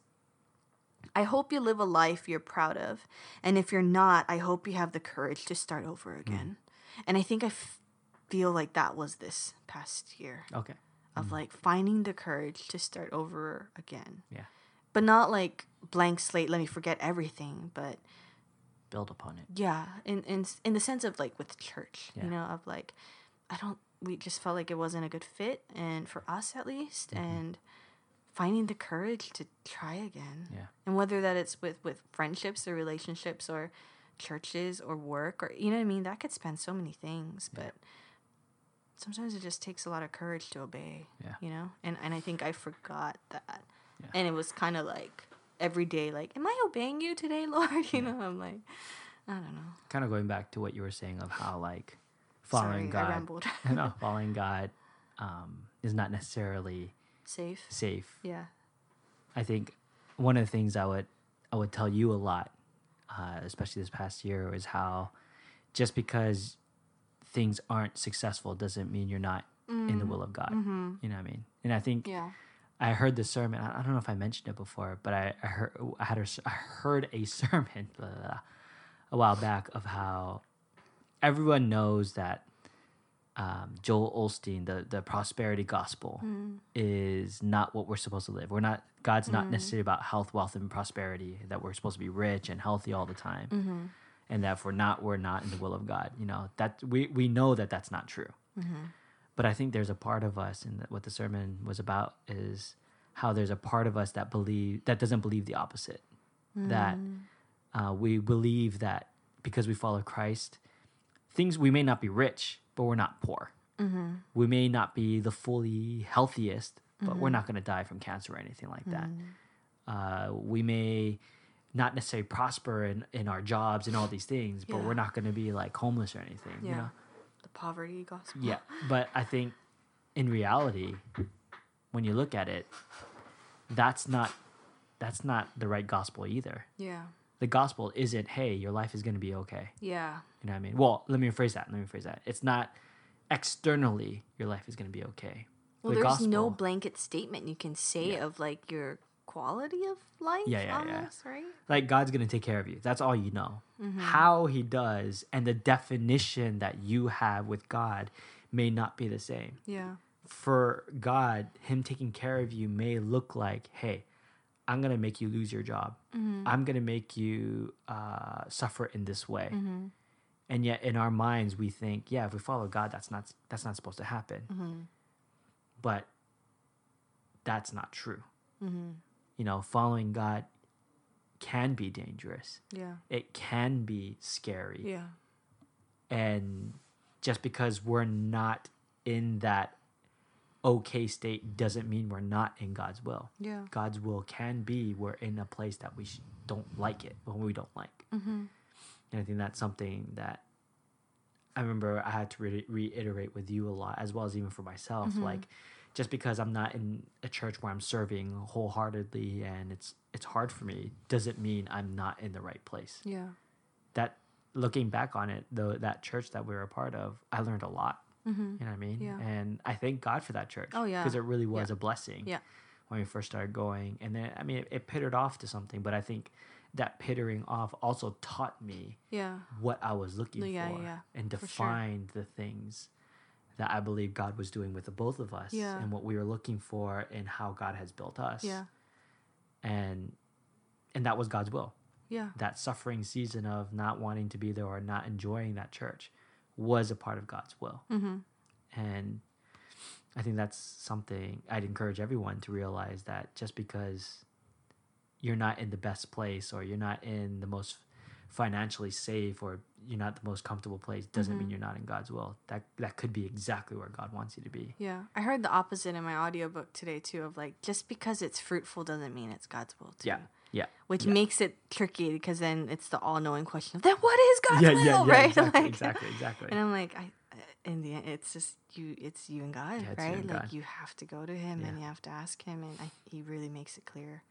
I hope you live a life you're proud of, and if you're not, I hope you have the courage to start over again. Mm. And I think I feel like that was this past year. Okay. Of like finding the courage to start over again. Yeah. But not like blank slate, let me forget everything, but build upon it. Yeah, in the sense of like with church, yeah. you know, of like we just felt like it wasn't a good fit, and for us at least, mm-hmm. and finding the courage to try again. Yeah. And whether that it's with friendships or relationships or churches or work or, you know what I mean, that could span so many things, yeah. but sometimes it just takes a lot of courage to obey, yeah. you know? And I think I forgot that. Yeah. And it was kind of like every day, like, am I obeying you today, Lord? You yeah. know, I'm like, I don't know. Kind of going back to what you were saying of how, like, following God. I rambled. No, following God is not necessarily safe. Yeah. I think one of the things I would tell you a lot, especially this past year, is how just because things aren't successful doesn't mean you're not in the will of God. Mm-hmm. You know what I mean? And I think... Yeah. I heard the sermon. I don't know if I mentioned it before, but I heard a sermon a while back of how everyone knows that Joel Osteen, the prosperity gospel, is not what we're supposed to live. God's not necessarily about health, wealth, and prosperity. That we're supposed to be rich and healthy all the time, mm-hmm. and that if we're not in the will of God. You know that we know that that's not true. Mm-hmm. But I think there's a part of us, and what the sermon was about is how there's a part of us that doesn't believe the opposite. Mm. That we believe that because we follow Christ, we may not be rich, but we're not poor. Mm-hmm. We may not be the fully healthiest, but we're not going to die from cancer or anything like that. We may not necessarily prosper in our jobs and all these things, but we're not going to be like homeless or anything. Yeah. You know? Poverty gospel. Yeah, but I think in reality, when you look at it, that's not the right gospel either. Yeah. The gospel isn't, hey, your life is going to be okay. Yeah. You know what I mean? Well, let me rephrase that. It's not externally your life is going to be okay. Well, the there's gospel, no blanket statement you can say of like your quality of life almost, right? Like God's going to take care of you. That's all you know. Mm-hmm. How he does and the definition that you have with God may not be the same. Yeah. For God, him taking care of you may look like, hey, I'm going to make you lose your job. Mm-hmm. I'm going to make you suffer in this way. Mm-hmm. And yet in our minds, we think, yeah, if we follow God, that's not supposed to happen. Mm-hmm. But that's not true. Mm-hmm. You know, following God can be dangerous. Yeah. It can be scary. Yeah. And just because we're not in that okay state doesn't mean we're not in God's will. Yeah. God's will can be we're in a place that we don't like it, or we don't like. Mm-hmm. And I think that's something that I remember I had to reiterate with you a lot, as well as even for myself, mm-hmm. like, just because I'm not in a church where I'm serving wholeheartedly and it's hard for me doesn't mean I'm not in the right place. Yeah. That, looking back on it, though, that church that we were a part of, I learned a lot. Mm-hmm. You know what I mean? Yeah. And I thank God for that church. Oh, yeah. Because it really was a blessing when we first started going. And then, I mean, it petered off to something, but I think that pittering off also taught me what I was looking for and defined the things that I believe God was doing with the both of us and what we were looking for and how God has built us. Yeah. And that was God's will. Yeah. That suffering season of not wanting to be there or not enjoying that church was a part of God's will. Mm-hmm. And I think that's something I'd encourage everyone to realize, that just because you're not in the best place or you're not in the most financially safe or you're not the most comfortable place doesn't mean you're not in God's will. That could be exactly where God wants you to be. Yeah. I heard the opposite in my audiobook today too, of like, just because it's fruitful doesn't mean it's God's will too. Yeah. Yeah. Which makes it tricky, because then it's the all-knowing question of, then what is God's will, right? Exactly, like, exactly. And I'm like, in the end, it's just it's you and God, right? You and like God. You have to go to Him and you have to ask Him, and He really makes it clear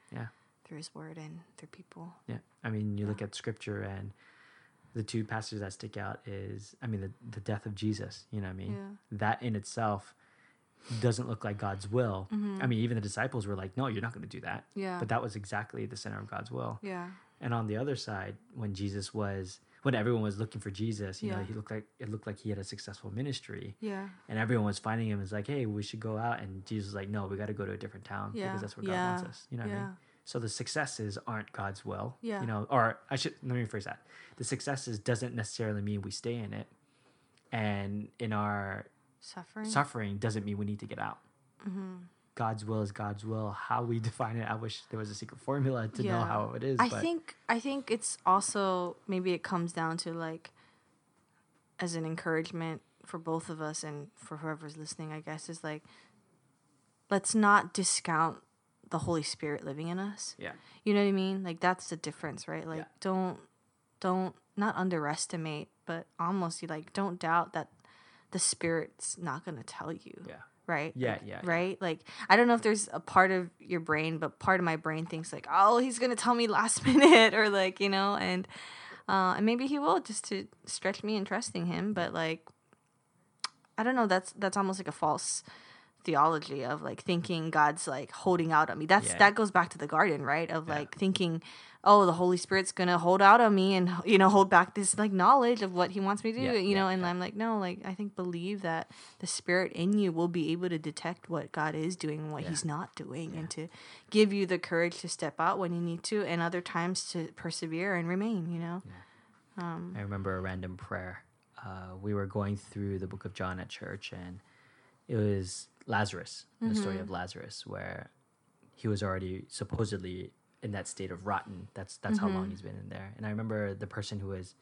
through His Word and through people. Yeah. I mean, you look at Scripture, and the two passages that stick out is, I mean, the death of Jesus, you know what I mean? Yeah. That in itself doesn't look like God's will. Mm-hmm. I mean, even the disciples were like, no, you're not going to do that. Yeah. But that was exactly the center of God's will. Yeah. And on the other side, when everyone was looking for Jesus, you know, it looked like he had a successful ministry. Yeah. And everyone was finding him. It's like, hey, we should go out. And Jesus was like, no, we got to go to a different town because that's where God wants us. You know what I mean? So the successes aren't God's will. Yeah. You know, or let me rephrase that. The successes doesn't necessarily mean we stay in it. And in our Suffering doesn't mean we need to get out. Mm-hmm. God's will is God's will. How we define it, I wish there was a secret formula to know how it is. I think it's also, maybe it comes down to, like, as an encouragement for both of us and for whoever's listening, I guess, is like, let's not discount the Holy Spirit living in us. Yeah. You know what I mean? Like, that's the difference, right? Like, don't not underestimate, but almost don't doubt that the Spirit's not going to tell you. Yeah. Right? Yeah, like, yeah. Right? Like, I don't know if there's a part of your brain, but part of my brain thinks like, oh, he's going to tell me last minute, or like, you know, and maybe he will, just to stretch me in trusting him. But like, I don't know, that's almost like a false theology of like thinking God's like holding out on me. That goes back to the garden, right? Of like thinking, oh, the Holy Spirit's going to hold out on me and, you know, hold back this like knowledge of what he wants me to do, you know? And I'm like, no, like, I think believe that the Spirit in you will be able to detect what God is doing and what he's not doing and to give you the courage to step out when you need to, and other times to persevere and remain, you know? Yeah. I remember a random prayer. We were going through the book of John at church, and it was Lazarus, the story of Lazarus, where he was already supposedly in that state of rotten. That's how long he's been in there. And I remember the person who was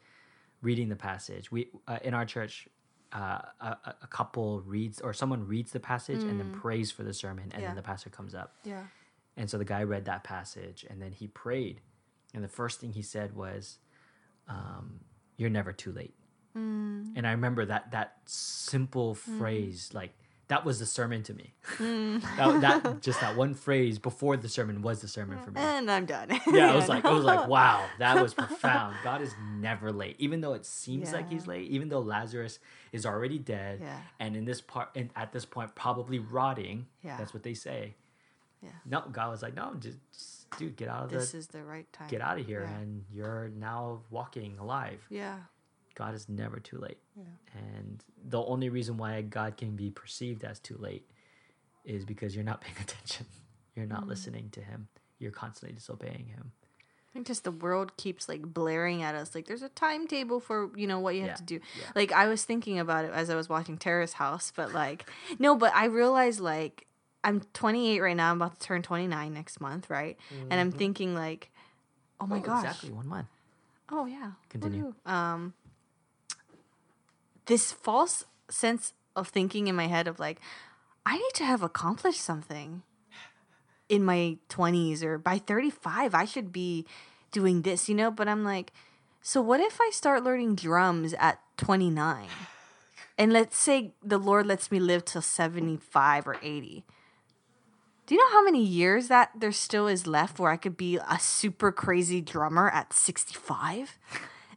reading the passage. We in our church, a couple reads, or someone reads the passage and then prays for the sermon, and then the pastor comes up. Yeah. And so the guy read that passage, and then he prayed, and the first thing he said was, "You're never too late." Mm. And I remember that simple phrase, like, that was the sermon to me. Mm. that just that one phrase before the sermon was the sermon for me. And I'm done. Yeah, I was like, wow, that was profound. God is never late, even though it seems like he's late, even though Lazarus is already dead and in this part, and at this point probably rotting. Yeah. That's what they say. Yeah. No, God was like, no, just dude, get out of this. This is the right time. Get out of here, and you're now walking alive. Yeah. God is never too late. Yeah. And the only reason why God can be perceived as too late is because you're not paying attention. You're not listening to him. You're constantly disobeying him. I think just the world keeps like blaring at us. Like, there's a timetable for, you know, what you have to do. Yeah. Like, I was thinking about it as I was watching Terrace House, but like, no, but I realized like I'm 28 right now. I'm about to turn 29 next month. Right. Mm-hmm. And I'm thinking like, oh my gosh. Exactly 1 month. Oh yeah. Continue. Woo-hoo. This false sense of thinking in my head of like, I need to have accomplished something in my 20s, or by 35, I should be doing this, you know? But I'm like, so what if I start learning drums at 29? And let's say the Lord lets me live till 75 or 80. Do you know how many years that there still is left where I could be a super crazy drummer at 65?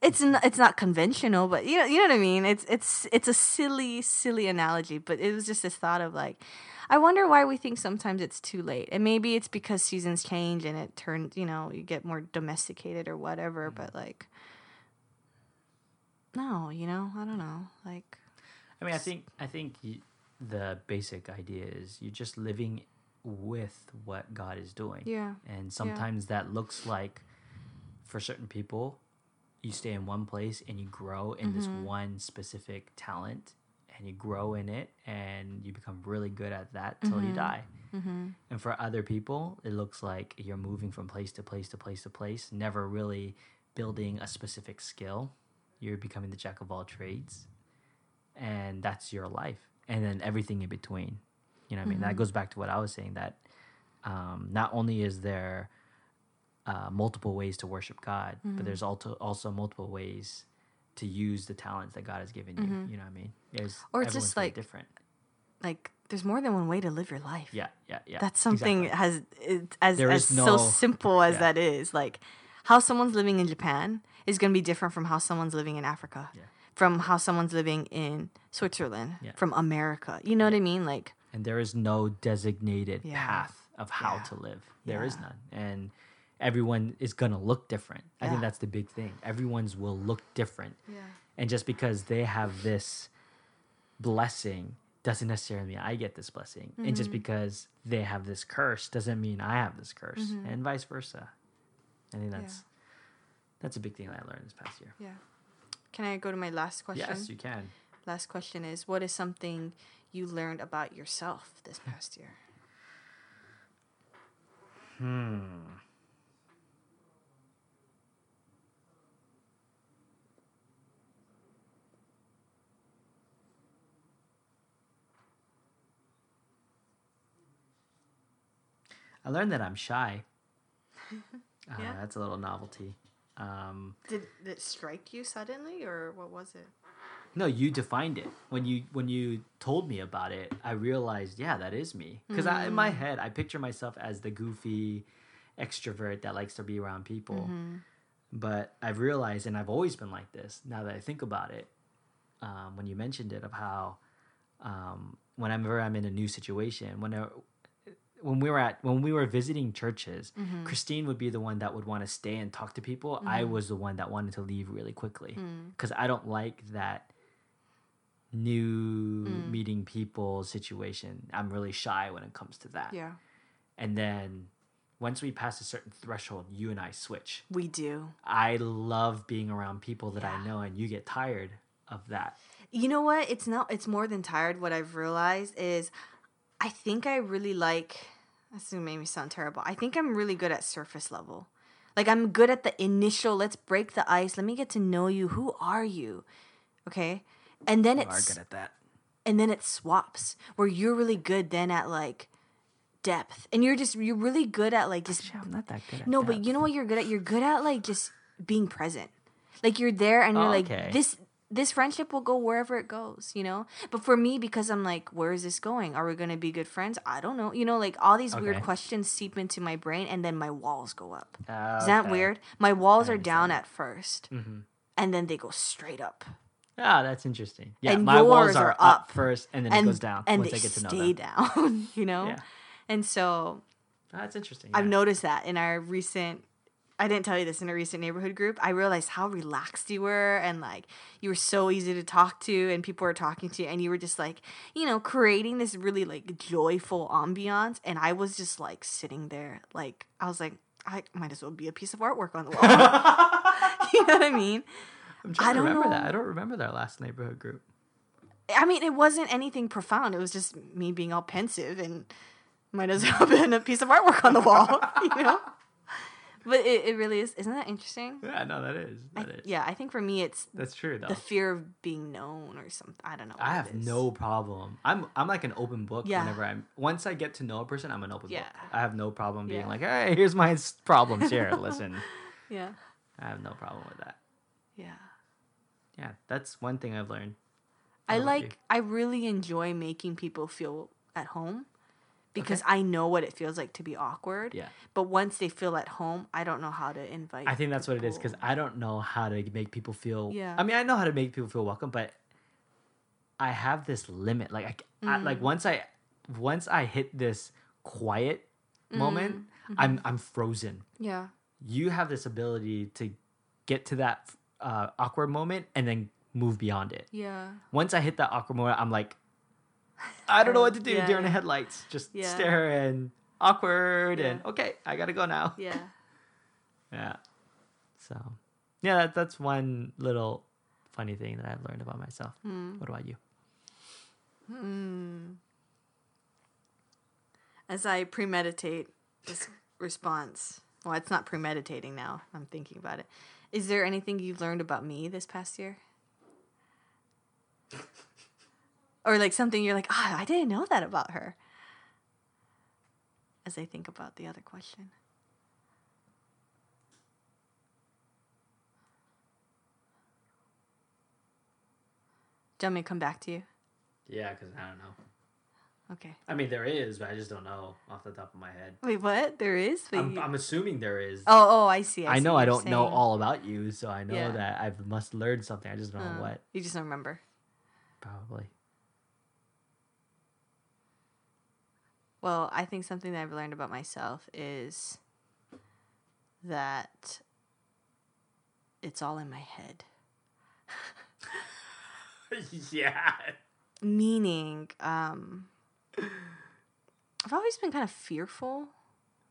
It's not conventional, but you know what I mean. It's a silly analogy, but it was just this thought of like, I wonder why we think sometimes it's too late, and maybe it's because seasons change and it turns, you get more domesticated or whatever. But like, no, I don't know. Like, I mean, I think the basic idea is you're just living with what God is doing. Yeah. And sometimes that looks like, for certain people, you stay in one place and you grow in this one specific talent, and you grow in it and you become really good at that till you die. Mm-hmm. And for other people, it looks like you're moving from place to place to place to place, never really building a specific skill. You're becoming the jack of all trades, and that's your life. And then everything in between, you know what I mean? That goes back to what I was saying, that not only is there multiple ways to worship God, but there's also multiple ways to use the talents that God has given you. You know what I mean? It's just like different. Like, there's more than one way to live your life. Yeah. That's something so simple as that is. Like, how someone's living in Japan is going to be different from how someone's living in Africa, from how someone's living in Switzerland, from America. You know what I mean? Like, and there is no designated path of how to live. There is none. And everyone is going to look different. I think that's the big thing. Everyone's will look different. Yeah. And just because they have this blessing doesn't necessarily mean I get this blessing. Mm-hmm. And just because they have this curse doesn't mean I have this curse, and vice versa. I think that's a big thing that I learned this past year. Yeah. Can I go to my last question? Yes, you can. Last question is, what is something you learned about yourself this past year? I learned that I'm shy. That's a little novelty. Did it strike you suddenly, or what was it? No, you defined it. When you told me about it, I realized, that is me. Because in my head, I picture myself as the goofy extrovert that likes to be around people. But I've realized, and I've always been like this, now that I think about it, when you mentioned it, of how whenever I'm in a new situation, when we were visiting churches, Christine would be the one that would want to stay and talk to people. I was the one that wanted to leave really quickly, because I don't like that new meeting people situation. I'm really shy when it comes to that. Yeah. And then once we pass a certain threshold, you and I switch. We do. I love being around people that I know, and you get tired of that. You know what? It's more than tired. What I've realized is, I think I really like, this made me sound terrible, I think I'm really good at surface level. Like, I'm good at the initial, let's break the ice, let me get to know you, who are you? Okay? And then you are good at that. And then it swaps, where you're really good then at, like, depth. And you're really good at, like, just... Actually, I'm not that good at depth. But you know what you're good at? You're good at, like, just being present. Like, you're there and you're like, this friendship will go wherever it goes, But for me, because I'm like, where is this going? Are we going to be good friends? I don't know. Like, all these weird questions seep into my brain, and then my walls go up. Is that weird? My walls are down at first, and then they go straight up. Ah, that's interesting. Yeah, and my walls are up first, and then it goes down once I get to know them. And they stay down, Yeah. And so... That's interesting. I've noticed that in our recent... I didn't tell you this, in a recent neighborhood group, I realized how relaxed you were, and like, you were so easy to talk to, and people were talking to you, and you were just like, creating this really like joyful ambiance. And I was just like sitting there, like, I was like, I might as well be a piece of artwork on the wall. You know what I mean? I'm trying to remember that. I don't remember that last neighborhood group. I mean, it wasn't anything profound. It was just me being all pensive and might as well have been a piece of artwork on the wall, But it really is. Isn't that interesting? Yeah, no, that is. Yeah, I think for me it's... That's true, though. The fear of being known or something. I don't know. I have no problem. I'm like an open book whenever Once I get to know a person, I'm an open book. I have no problem being like, hey, here's my problems here. Listen. Yeah. I have no problem with that. Yeah. Yeah, that's one thing I've learned. I really enjoy making people feel at home. because I know what it feels like to be awkward. Yeah. But once they feel at home, I don't know how to invite. I think that's people. What it is, because I don't know how to make people feel. Yeah. I mean, I know how to make people feel welcome, but I have this limit. Like, I, like once I hit this quiet moment, I'm frozen. Yeah. You have this ability to get to that awkward moment and then move beyond it. Yeah. Once I hit that awkward moment, I'm like, I don't know what to do. During the headlights. Just stare and awkward and okay, I gotta go now. Yeah. Yeah. So yeah, that's one little funny thing that I've learned about myself. What about you? As I premeditate this response, well, it's not premeditating now. I'm thinking about it. Is there anything you've learned about me this past year? Or like something you're like, I didn't know that about her. As I think about the other question. Do you want me to come back to you? Yeah, because I don't know. Okay. I mean, there is, but I just don't know off the top of my head. Wait, what? There is? I'm assuming there is. Oh, I see. I know I don't know all about you, so I know that I must learn something. I just don't know what. You just don't remember. Probably. Well, I think something that I've learned about myself is that it's all in my head. Yeah. Meaning, I've always been kind of fearful,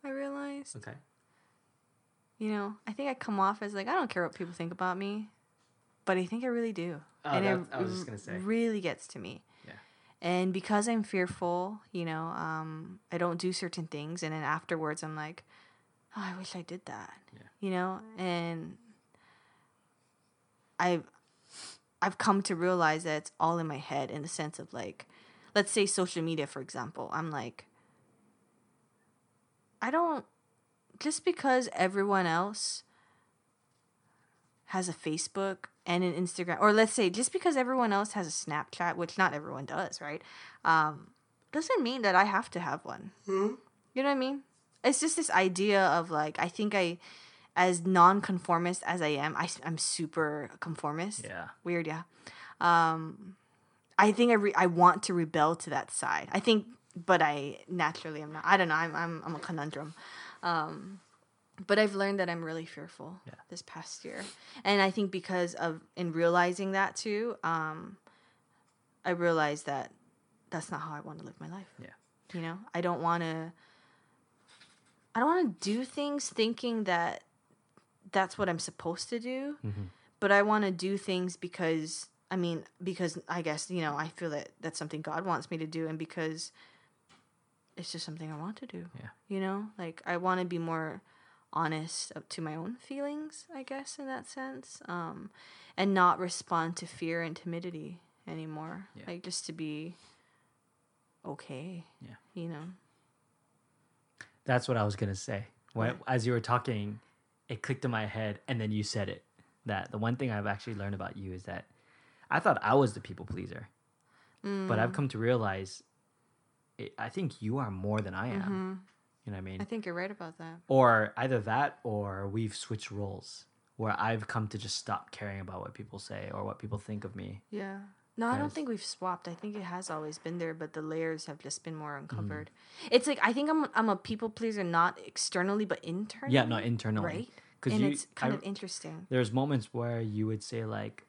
I realized. Okay. You know, I think I come off as like, I don't care what people think about me. But I think I really do. Oh, and I was just going to say. It really gets to me. Yeah. And because I'm fearful, you know, I don't do certain things. And then afterwards, I'm like, oh, I wish I did that. Yeah. You know? And I've come to realize that it's all in my head in the sense of like, let's say social media, for example. I'm like, I don't, just because everyone else has a Facebook and an Instagram, or let's say just because everyone else has a Snapchat, which not everyone does, right? Doesn't mean that I have to have one. You know what I mean? It's just this idea of like, I think I, as non-conformist as I am, I'm super conformist. Yeah. Weird, yeah. I think I want to rebel to that side. I think, but I naturally am not. I don't know. I'm a conundrum. But I've learned that I'm really fearful this past year. And I think because of, in realizing that too, I realized that that's not how I want to live my life. Yeah. You know, I don't want to do things thinking that that's what I'm supposed to do, but I want to do things because I guess, you know, I feel that that's something God wants me to do. And because it's just something I want to do, you know, like I want to be more honest up to my own feelings, I guess, in that sense, and not respond to fear and timidity anymore. Yeah. Like just to be okay. Yeah. You know, that's what I was gonna say. As you were talking, it clicked in my head, and then you said it. That the one thing I've actually learned about you is that I thought I was the people pleaser, but I've come to realize I think you are more than I am. You know what I mean? I think you're right about that. Or either that or we've switched roles where I've come to just stop caring about what people say or what people think of me. Yeah. No, I don't think we've swapped. I think it has always been there, but the layers have just been more uncovered. It's like I think I'm a people pleaser, not externally but internally. Yeah, not internally. Right? And it's kind of interesting. There's moments where you would say like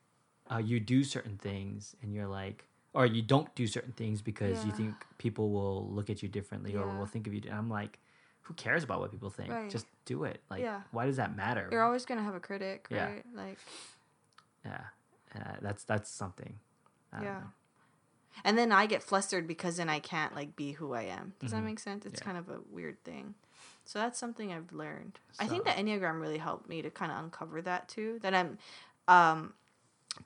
you do certain things and you're like, or you don't do certain things because you think people will look at you differently or will think of you. And I'm like, who cares about what people think? Right. Just do it. Like, why does that matter? You're always going to have a critic, right? Like, that's something. I don't know. And then I get flustered because then I can't like be who I am. Does that make sense? It's kind of a weird thing. So that's something I've learned. So, I think the Enneagram really helped me to kind of uncover that too. That I'm,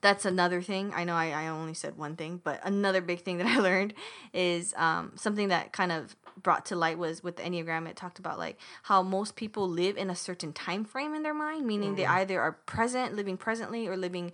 that's another thing. I know I only said one thing, but another big thing that I learned is something that kind of brought to light was with the Enneagram. It talked about like how most people live in a certain time frame in their mind, meaning they either are present, living presently, or living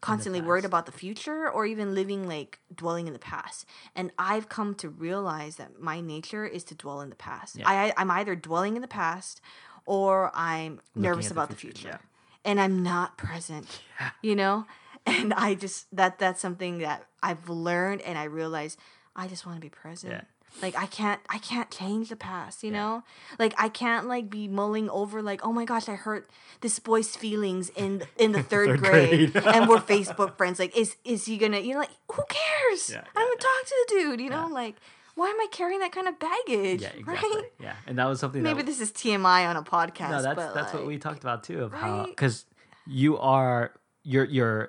constantly worried about the future or even living like dwelling in the past. And I've come to realize that my nature is to dwell in the past. Yeah. I'm either dwelling in the past or I'm nervous about the future. Yeah. And I'm not present, yeah. you know? And I just, that's something that I've learned, and I realize I just want to be present. Yeah. Like I can't change the past, you yeah. know? Like I can't like be mulling over like, oh my gosh, I hurt this boy's feelings in the third grade. And we're Facebook friends. Like is he gonna, you know, like who cares? Yeah, I don't talk to the dude, you know, like why am I carrying that kind of baggage? Yeah, exactly. Right? Yeah. And that was something maybe this is TMI on a podcast. No, that's like, what we talked about too, of right? how, because you are your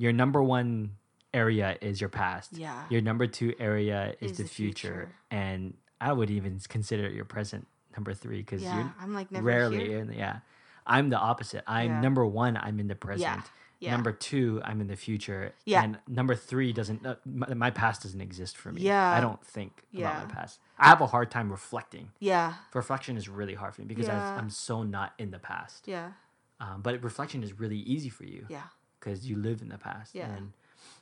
number one area is your past. Yeah. Your number two area is the future. And I would even consider your present number three, because you're I'm like never rarely here. I'm the opposite. I'm number one, I'm in the present. Yeah. Yeah. Number two, I'm in the future. Yeah. And number three doesn't, my past doesn't exist for me. Yeah. I don't think about my past. I have a hard time reflecting. Yeah. Reflection is really hard for me because I'm so not in the past. Yeah. But reflection is really easy for you. Yeah. Because you live in the past. Yeah. And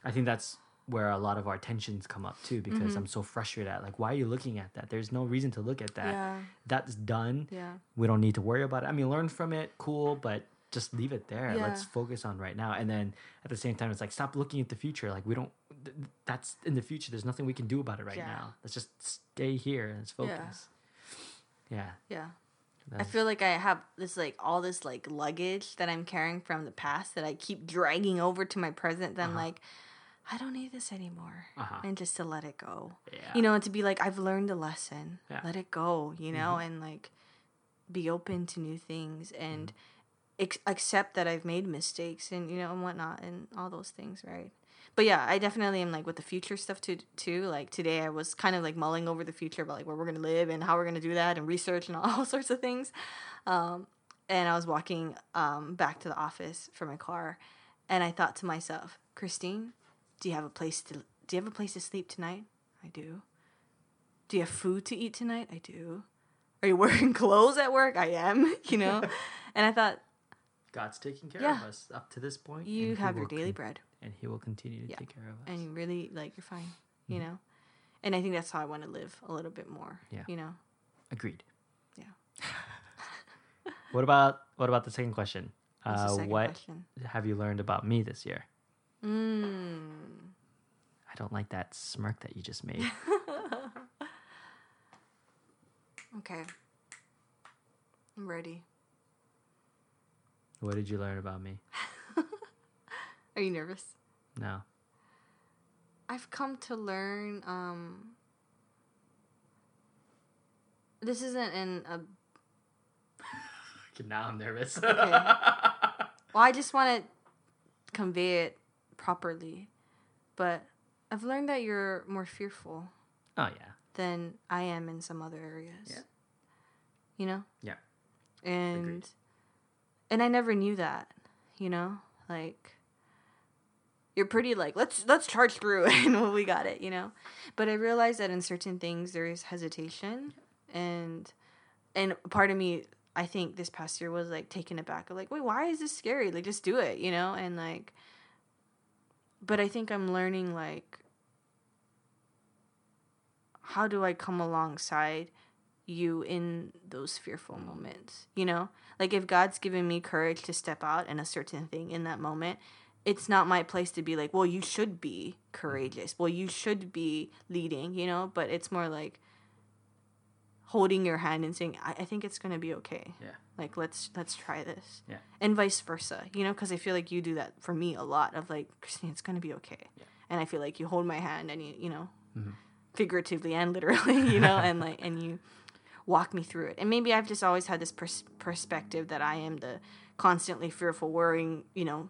I think that's where a lot of our tensions come up too, because I'm so frustrated at like, why are you looking at that? There's no reason to look at that. Yeah. That's done. Yeah. We don't need to worry about it. I mean, learn from it. Cool. But just leave it there. Yeah. Let's focus on right now. And then at the same time, it's like, stop looking at the future. Like we don't, that's in the future. There's nothing we can do about it right now. Let's just stay here and let's focus. Yeah. Yeah. I feel like I have this like all this like luggage that I'm carrying from the past that I keep dragging over to my present. That I'm like, I don't need this anymore, and just to let it go, you know, and to be like, I've learned a lesson, let it go, you know, and like be open to new things and accept that I've made mistakes and you know and whatnot and all those things, right? But yeah, I definitely am like with the future stuff too. Like today I was kind of like mulling over the future about like where we're going to live and how we're going to do that and research and all sorts of things. And I was walking back to the office from my car and I thought to myself, Christine, do you have a place to sleep tonight? I do. Do you have food to eat tonight? I do. Are you wearing clothes at work? I am, you know. And I thought, God's taking care of us up to this point. You have your daily bread. And he will continue to take care of us. And you really, like, you're fine, you know? And I think that's how I want to live a little bit more, you know? Agreed. Yeah. What about the second question? What have you learned about me this year? I don't like that smirk that you just made. Okay. I'm ready. What did you learn about me? Are you nervous? No. I've come to learn, this isn't now I'm nervous. Okay. Well, I just want to convey it properly, but I've learned that you're more fearful. Oh, yeah. Than I am in some other areas. Yeah. You know? Yeah. And, agreed. And I never knew that, you know? Like, you're pretty like, let's charge through and we got it, you know? But I realized that in certain things there is hesitation. And part of me, I think this past year was like taken aback of like, wait, why is this scary? Like, just do it, you know? And like, but I think I'm learning like, how do I come alongside you in those fearful moments, you know? Like if God's given me courage to step out in a certain thing in that moment, it's not my place to be like, well, you should be courageous. Well, you should be leading, you know? But it's more like holding your hand and saying, I think it's going to be okay. Yeah. Like, let's try this. Yeah. And vice versa, you know? Because I feel like you do that for me a lot of like, Christine, it's going to be okay. Yeah. And I feel like you hold my hand and you know, figuratively and literally, you know? And like, and you walk me through it. And maybe I've just always had this perspective that I am the constantly fearful, worrying, you know,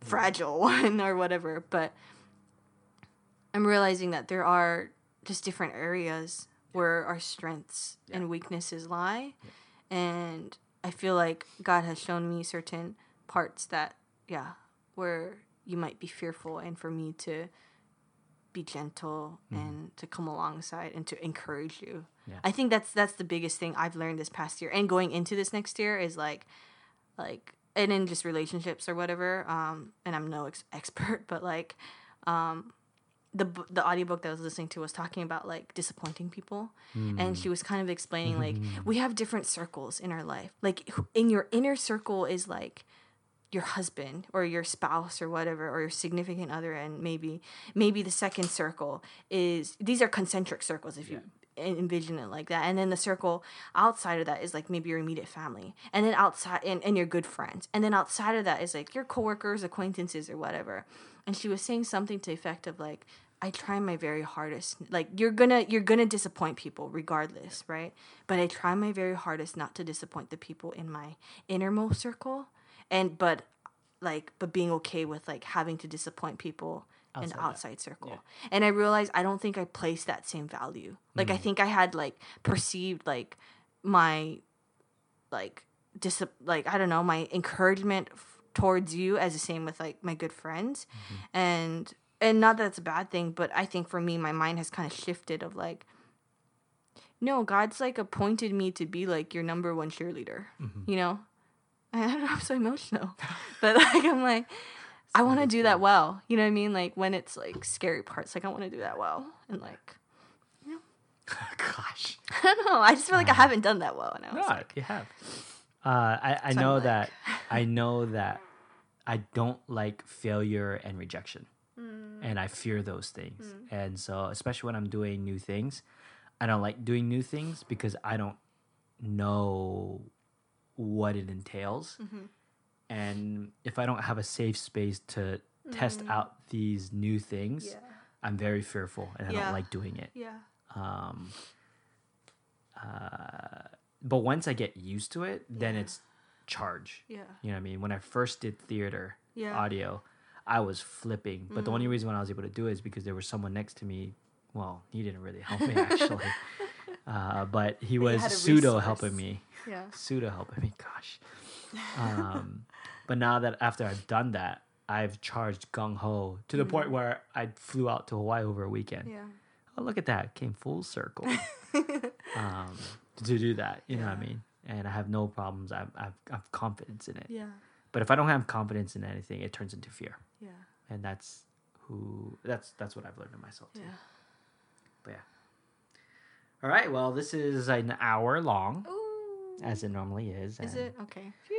fragile one or whatever, but I'm realizing that there are just different areas where our strengths and weaknesses lie, and I feel like God has shown me certain parts that where you might be fearful, and for me to be gentle and to come alongside and to encourage you. I think that's the biggest thing I've learned this past year and going into this next year is like and in just relationships or whatever. And I'm no expert, but like, the audiobook that I was listening to was talking about like disappointing people. Mm. And she was kind of explaining like, we have different circles in our life. Like in your inner circle is like your husband or your spouse or whatever, or your significant other. And maybe the second circle is, these are concentric circles if you envision it like that. And then the circle outside of that is like maybe your immediate family, and then outside and your good friends. And then outside of that is like your coworkers, acquaintances or whatever. And she was saying something to the effect of like, I try my very hardest. Like you're gonna disappoint people regardless, right? But I try my very hardest not to disappoint the people in my innermost circle. But being okay with like having to disappoint people in the outside circle. Yeah. And I realized I don't think I placed that same value. Like I think I had like perceived like my my encouragement towards you as the same with like my good friends. Mm-hmm. And not that it's a bad thing, but I think for me, my mind has kind of shifted of like, no, God's like appointed me to be like your number one cheerleader, you know? I don't know, I'm so emotional. But like, I'm like, I want to do that well. You know what I mean? Like when it's like scary parts, like I want to do that well. And like, you know. Gosh. I don't know. I just feel like I haven't done that well. And I was no, like, you have. I know like... I know that I don't like failure and rejection. And I fear those things. And so, especially when I'm doing new things, I don't like doing new things because I don't know what it entails. And if I don't have a safe space to test out these new things, I'm very fearful and I don't like doing it. But once I get used to it, then it's charge. You know what I mean? When I first did theater, audio, I was flipping. But the only reason when I was able to do it is because there was someone next to me. Well, he didn't really help me, actually. But he was pseudo-helping me. Yeah. Pseudo-helping me, gosh. But now that after I've done that, I've charged gung-ho to the point where I flew out to Hawaii over a weekend. Oh, look at that. Came full circle to do that. You know what I mean? And I have no problems. I have confidence in it. But if I don't have confidence in anything, it turns into fear. And that's what I've learned in myself too. But all right. Well, this is an hour long, as it normally is. Is it okay? Phew.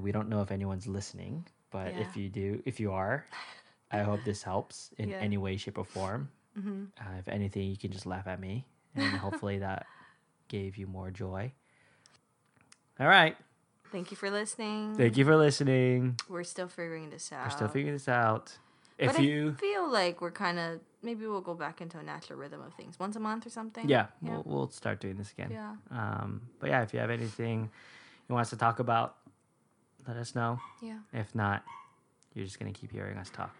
We don't know if anyone's listening, but if you are, I hope this helps in any way, shape, or form. If anything, you can just laugh at me, and hopefully that gave you more joy. All right. Thank you for listening. Thank you for listening. We're still figuring this out. If but you feel like we're kind of, maybe we'll go back into a natural rhythm of things once a month or something. We'll start doing this again. But yeah, if you have anything you want us to talk about, let us know. If not, you're just going to keep hearing us talk.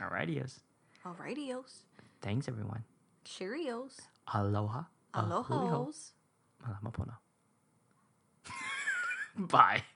Alrighty-os. Thanks, everyone. Cheerios. Aloha. Aloha. Malama pono. Bye.